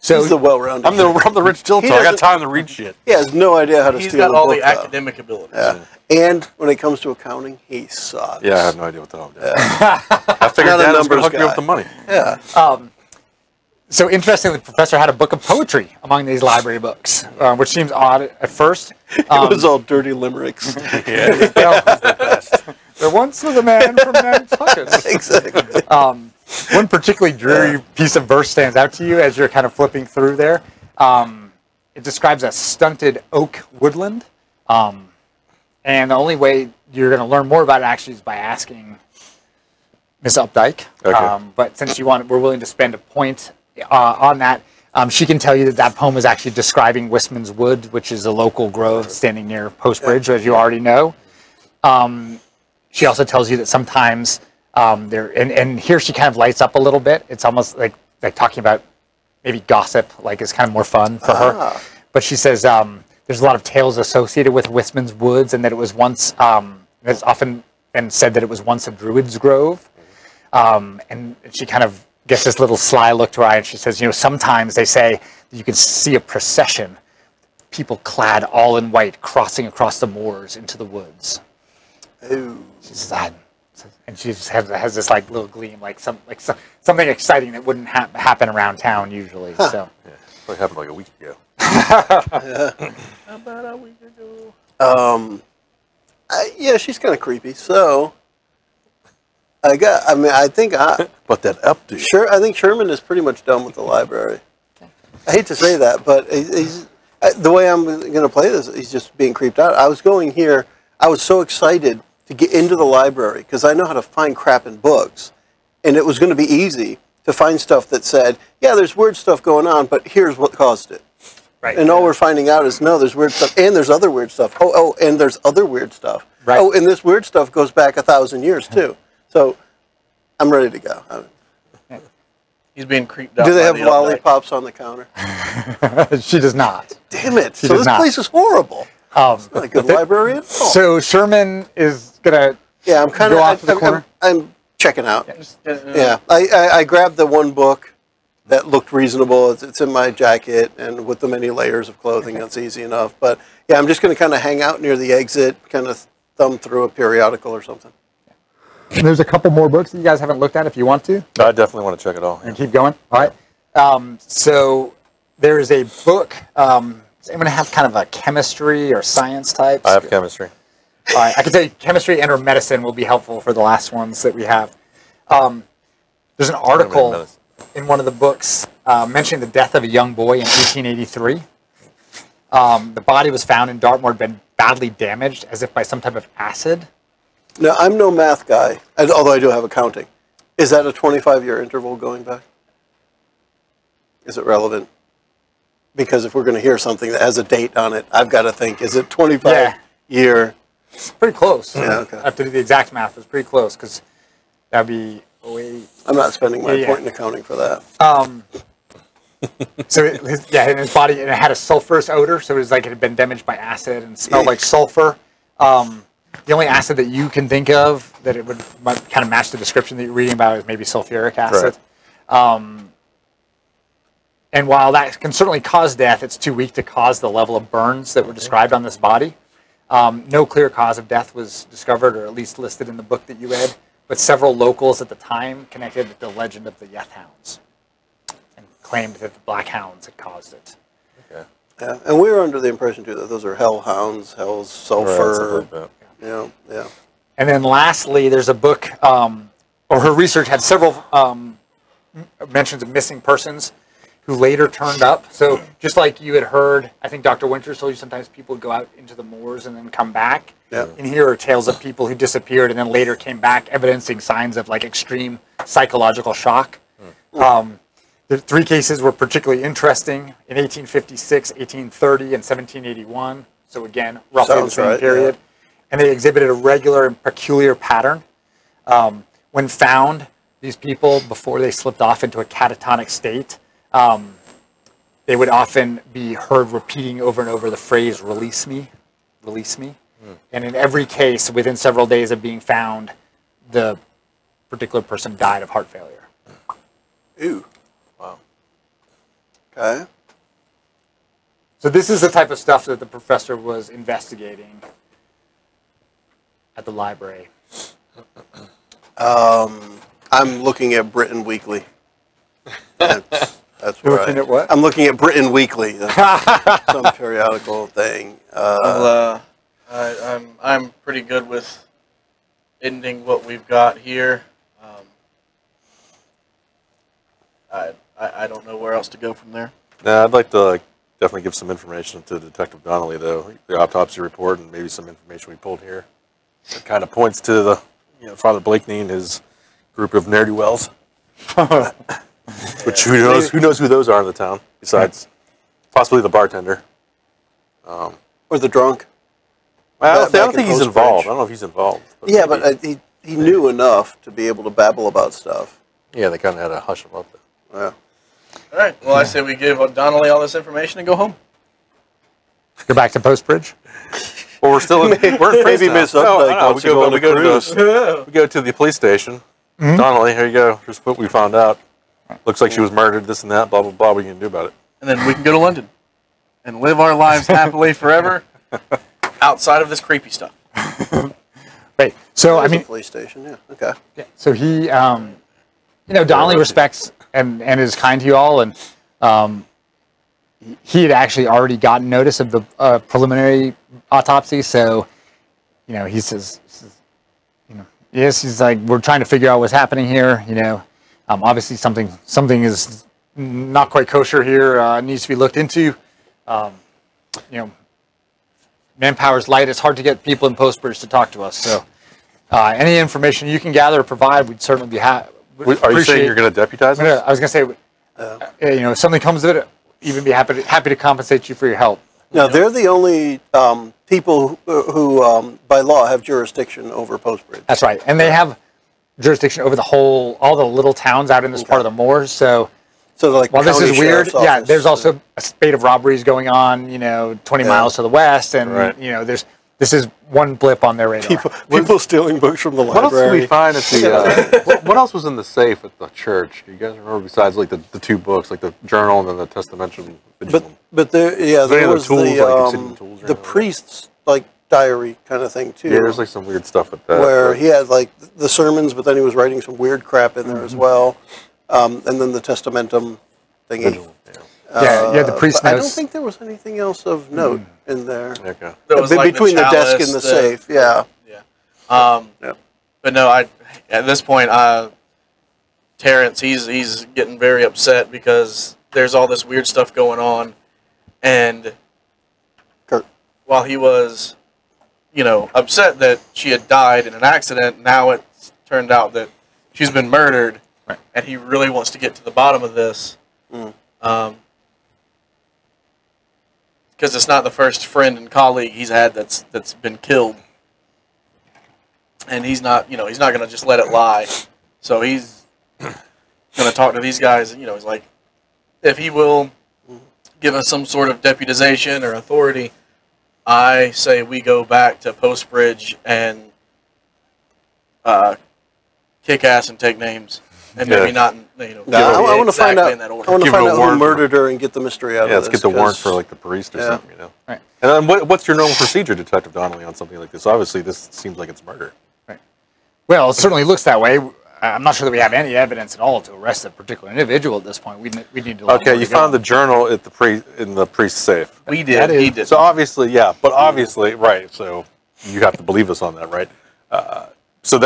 So he's the well-rounded. I'm the rich dildo. I got time to read shit. He has no idea how to steal a book. He's got all the academic abilities. Yeah. And when it comes to accounting, he sucks. Yeah, I have no idea what the hell I'm doing. I figured that was going to hook me up with the money. Yeah. So interestingly, the professor had a book of poetry among these library books, which seems odd at first. It was all dirty limericks. There once was a man from Nantucket. Exactly. One particularly dreary piece of verse stands out to you as you're kind of flipping through there. It describes a stunted oak woodland. And the only way you're going to learn more about it actually is by asking Miss Updike. Okay. But since we're willing to spend a point on that, she can tell you that poem is actually describing Wisman's Wood, which is a local grove standing near Postbridge, as you already know. She also tells you that sometimes and here she kind of lights up a little bit. It's almost like talking about maybe gossip, like it's kind of more fun for her. But she says there's a lot of tales associated with Wisman's Woods, and that it was once it's often been said that it was once a druid's grove. And she kind of gets this little sly look to her eye, and she says, sometimes they say that you can see a procession, people clad all in white, crossing across the moors into the woods. Ooh. She says that, and she just has this like little gleam, like something exciting that wouldn't happen around town usually. Huh. So probably happened like a week ago. About a week ago. Yeah, she's kind of creepy. So I think but that up to sure. I think Sherman is pretty much done with the library. Okay. I hate to say that, but he's the way I'm going to play this. He's just being creeped out. I was going here. I was so excited to get into the library because I know how to find crap in books, and it was going to be easy to find stuff that said, yeah, there's weird stuff going on, but here's what caused it. Right. And all we're finding out is, no, there's weird stuff, and there's other weird stuff. Oh, and there's other weird stuff. Right. Oh, and this weird stuff goes back 1,000 years, too. So I'm ready to go. He's being creeped out. Do they have lollipops on the counter? She does not. Damn it. So this place is horrible. It's not a good library at all. So Sherman is gonna go off to the corner. I'm checking out. I grabbed the one book that looked reasonable. It's in my jacket and with the many layers of clothing, that's easy enough. But yeah, I'm just going to kind of hang out near the exit, kind of thumb through a periodical or something. And there's a couple more books that you guys haven't looked at if you want to. I definitely want to check it all. Yeah. And keep going. All right. So there is a book. Does anyone have kind of a chemistry or science type? I have chemistry. All right. I can tell you chemistry and or medicine will be helpful for the last ones that we have. There's an article in one of the books mentioning the death of a young boy in 1883. The body was found in Dartmoor, had been badly damaged as if by some type of acid. Now, I'm no math guy, although I do have accounting. Is that a 25-year interval going back? Is it relevant? Because if we're going to hear something that has a date on it, I've got to think, is it 25-year? It's pretty close. Yeah, okay. I have to do the exact math. It's pretty close because that would be... I'm not spending my point in accounting for that. So, in his body, and it had a sulfurous odor, so it was like it had been damaged by acid and smelled like sulfur. The only acid that you can think of that it might kind of match the description that you're reading about is maybe sulfuric acid. And while that can certainly cause death, it's too weak to cause the level of burns that were described on this body. No clear cause of death was discovered, or at least listed in the book that you read, but several locals at the time connected with the legend of the Yeth Hounds and claimed that the Black Hounds had caused it. Okay. Yeah, and we were under the impression, too, that those are hell hounds, hell's sulfur. Right, Yeah. And then lastly, there's a book, or her research had several mentions of missing persons who later turned up. So just like you had heard, I think Dr. Winter told you sometimes people would go out into the moors and then come back. Yeah. And here are tales of people who disappeared and then later came back, evidencing signs of like extreme psychological shock. The three cases were particularly interesting in 1856, 1830, and 1781. So again, roughly the same period. Yeah. And they exhibited a regular and peculiar pattern. When found, these people, before they slipped off into a catatonic state, they would often be heard repeating over and over the phrase, "Release me, release me." And in every case, within several days of being found, the particular person died of heart failure. Ew. Wow. Okay. So this is the type of stuff that the professor was investigating at the library. I'm looking at Britain Weekly. That's You're looking at what? I'm looking at Britain Weekly. That's some periodical thing. I'm pretty good with ending what we've got here. I don't know where else to go from there. Now, I'd like to definitely give some information to Detective Donnelly, though, the autopsy report and maybe some information we pulled here. It kind of points to the, Father Blakely and his group of ne'er-do-wells. Which who knows who those are in the town besides possibly the bartender, or the drunk. I don't think he's involved. I don't know if he's involved. But yeah, maybe, but he knew enough to be able to babble about stuff. Yeah, they kind of had to hush him up. Yeah. All right. Well, I say we give Donnelly all this information and go home. Go back to Postbridge. Well, we're still in, we're in crazy midst. We go to the police station. Donnelly, here you go. Here's what we found out. Looks like she was murdered, this and that, blah, blah, blah. What are you going to do about it? And then we can go to London and live our lives happily forever outside of this creepy stuff. Wait, so I mean... police station, yeah, okay. Yeah, so he, Donnelly respects and is kind to you all, and he had actually already gotten notice of the preliminary autopsy, so, he says, yes, he's like, we're trying to figure out what's happening here, obviously, something is not quite kosher here. Needs to be looked into. Manpower's light. It's hard to get people in Postbridge to talk to us. So, any information you can gather or provide, we'd certainly be happy. Are you saying you're going to deputize us? I was going to say, if something comes of it, even be happy to compensate you for your help. Now, they're the only people who by law, have jurisdiction over Postbridge. That's right, and they have jurisdiction over all the little towns out in this part of the moors. So like, while this is weird, there's also a spate of robberies going on, 20 miles to the west, and there's This is one blip on their radar. People stealing books from the library. What else did we find at the... what else was in the safe at the church? Do you guys remember, besides like the two books, like the journal and then the Testamentum Vigilum? But there, yeah, there was the priest's like diary kind of thing too. Yeah, there's like some weird stuff with that. Where he had like the sermons, but then he was writing some weird crap in there as well. And then the Testamentum thingy. Vigilum, yeah. Yeah, the priest notes. I don't think there was anything else of note in there. Okay. There was like between the desk and the safe, yeah. But no, at this point, Terrence, he's getting very upset because there's all this weird stuff going on, and Kurt, while he was, upset that she had died in an accident, now it's turned out that she's been murdered, right. And he really wants to get to the bottom of this. Mm. Because it's not the first friend and colleague he's had that's been killed, and he's not, he's not gonna just let it lie. So he's gonna talk to these guys. He's like, if he will give us some sort of deputization or authority, I say we go back to Postbridge and kick ass and take names, and maybe not. I want to find out. I want to find out who murdered her and get the mystery out of this. Yeah, let's get the warrant for like the priest or something, Right. And then what's your normal procedure, Detective Donnelly, on something like this? Obviously, this seems like it's murder. Right. Well, it certainly looks that way. I'm not sure that we have any evidence at all to arrest a particular individual at this point. We need to. Okay, you found the journal at the priest's safe. We did. He did. So obviously, right. So you have to believe us on that, right? So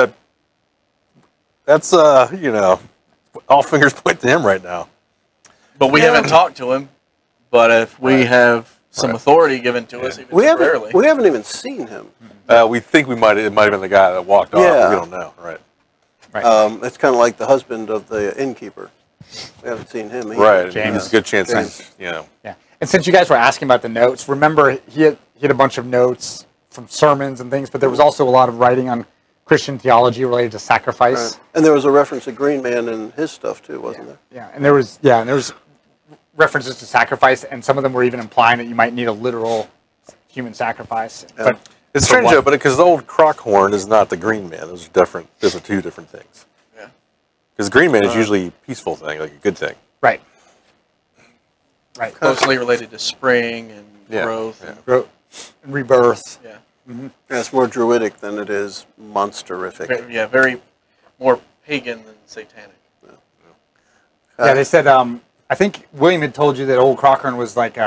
that's all fingers point to him right now. But we haven't talked to him. But if we have some authority given to us, even temporarily. We haven't even seen him. We think it might have been the guy that walked off. We don't know. Right. It's kind of like the husband of the innkeeper. We haven't seen him either. Right. James. There's a good chance he's, Yeah. And since you guys were asking about the notes, remember he had a bunch of notes from sermons and things, but there was also a lot of writing on Christian theology related to sacrifice, right. And there was a reference to Green Man and his stuff too, wasn't there? Yeah, and there was references to sacrifice, and some of them were even implying that you might need a literal human sacrifice. Yeah. But it's strange though, because the old Crockhorn is not the Green Man. Those are different. Those are two different things. Yeah, because Green Man is usually a peaceful thing, like a good thing. Right. Right. Closely related to spring and growth, and rebirth. Yeah. Mm-hmm. Yeah, it's more druidic than it is monsterific. Yeah, very more pagan than satanic. Yeah, they said, I think William had told you that Old Crockern was like,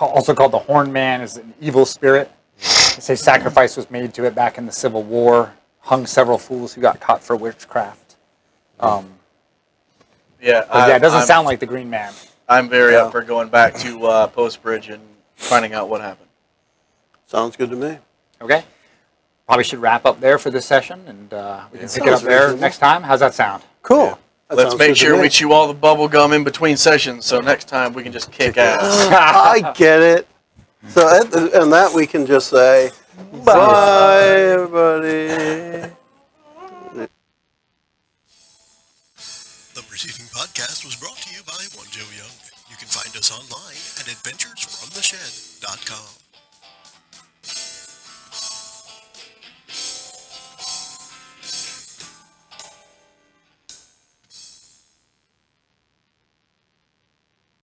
also called the Horn Man, is an evil spirit. They say sacrifice was made to it back in the Civil War, hung several fools who got caught for witchcraft. It doesn't sound like the Green Man. I'm very up for going back to Postbridge and finding out what happened. Sounds good to me. Okay. Probably should wrap up there for this session, and we can pick it up there next time. How's that sound? Cool. Yeah. Let's make sure we chew all the bubble gum in between sessions, so next time we can just kick ass. I get it. So, and that we can just say, bye, everybody. The preceding podcast was brought to you by One Joe Young. You can find us online at adventuresfromtheshed.com.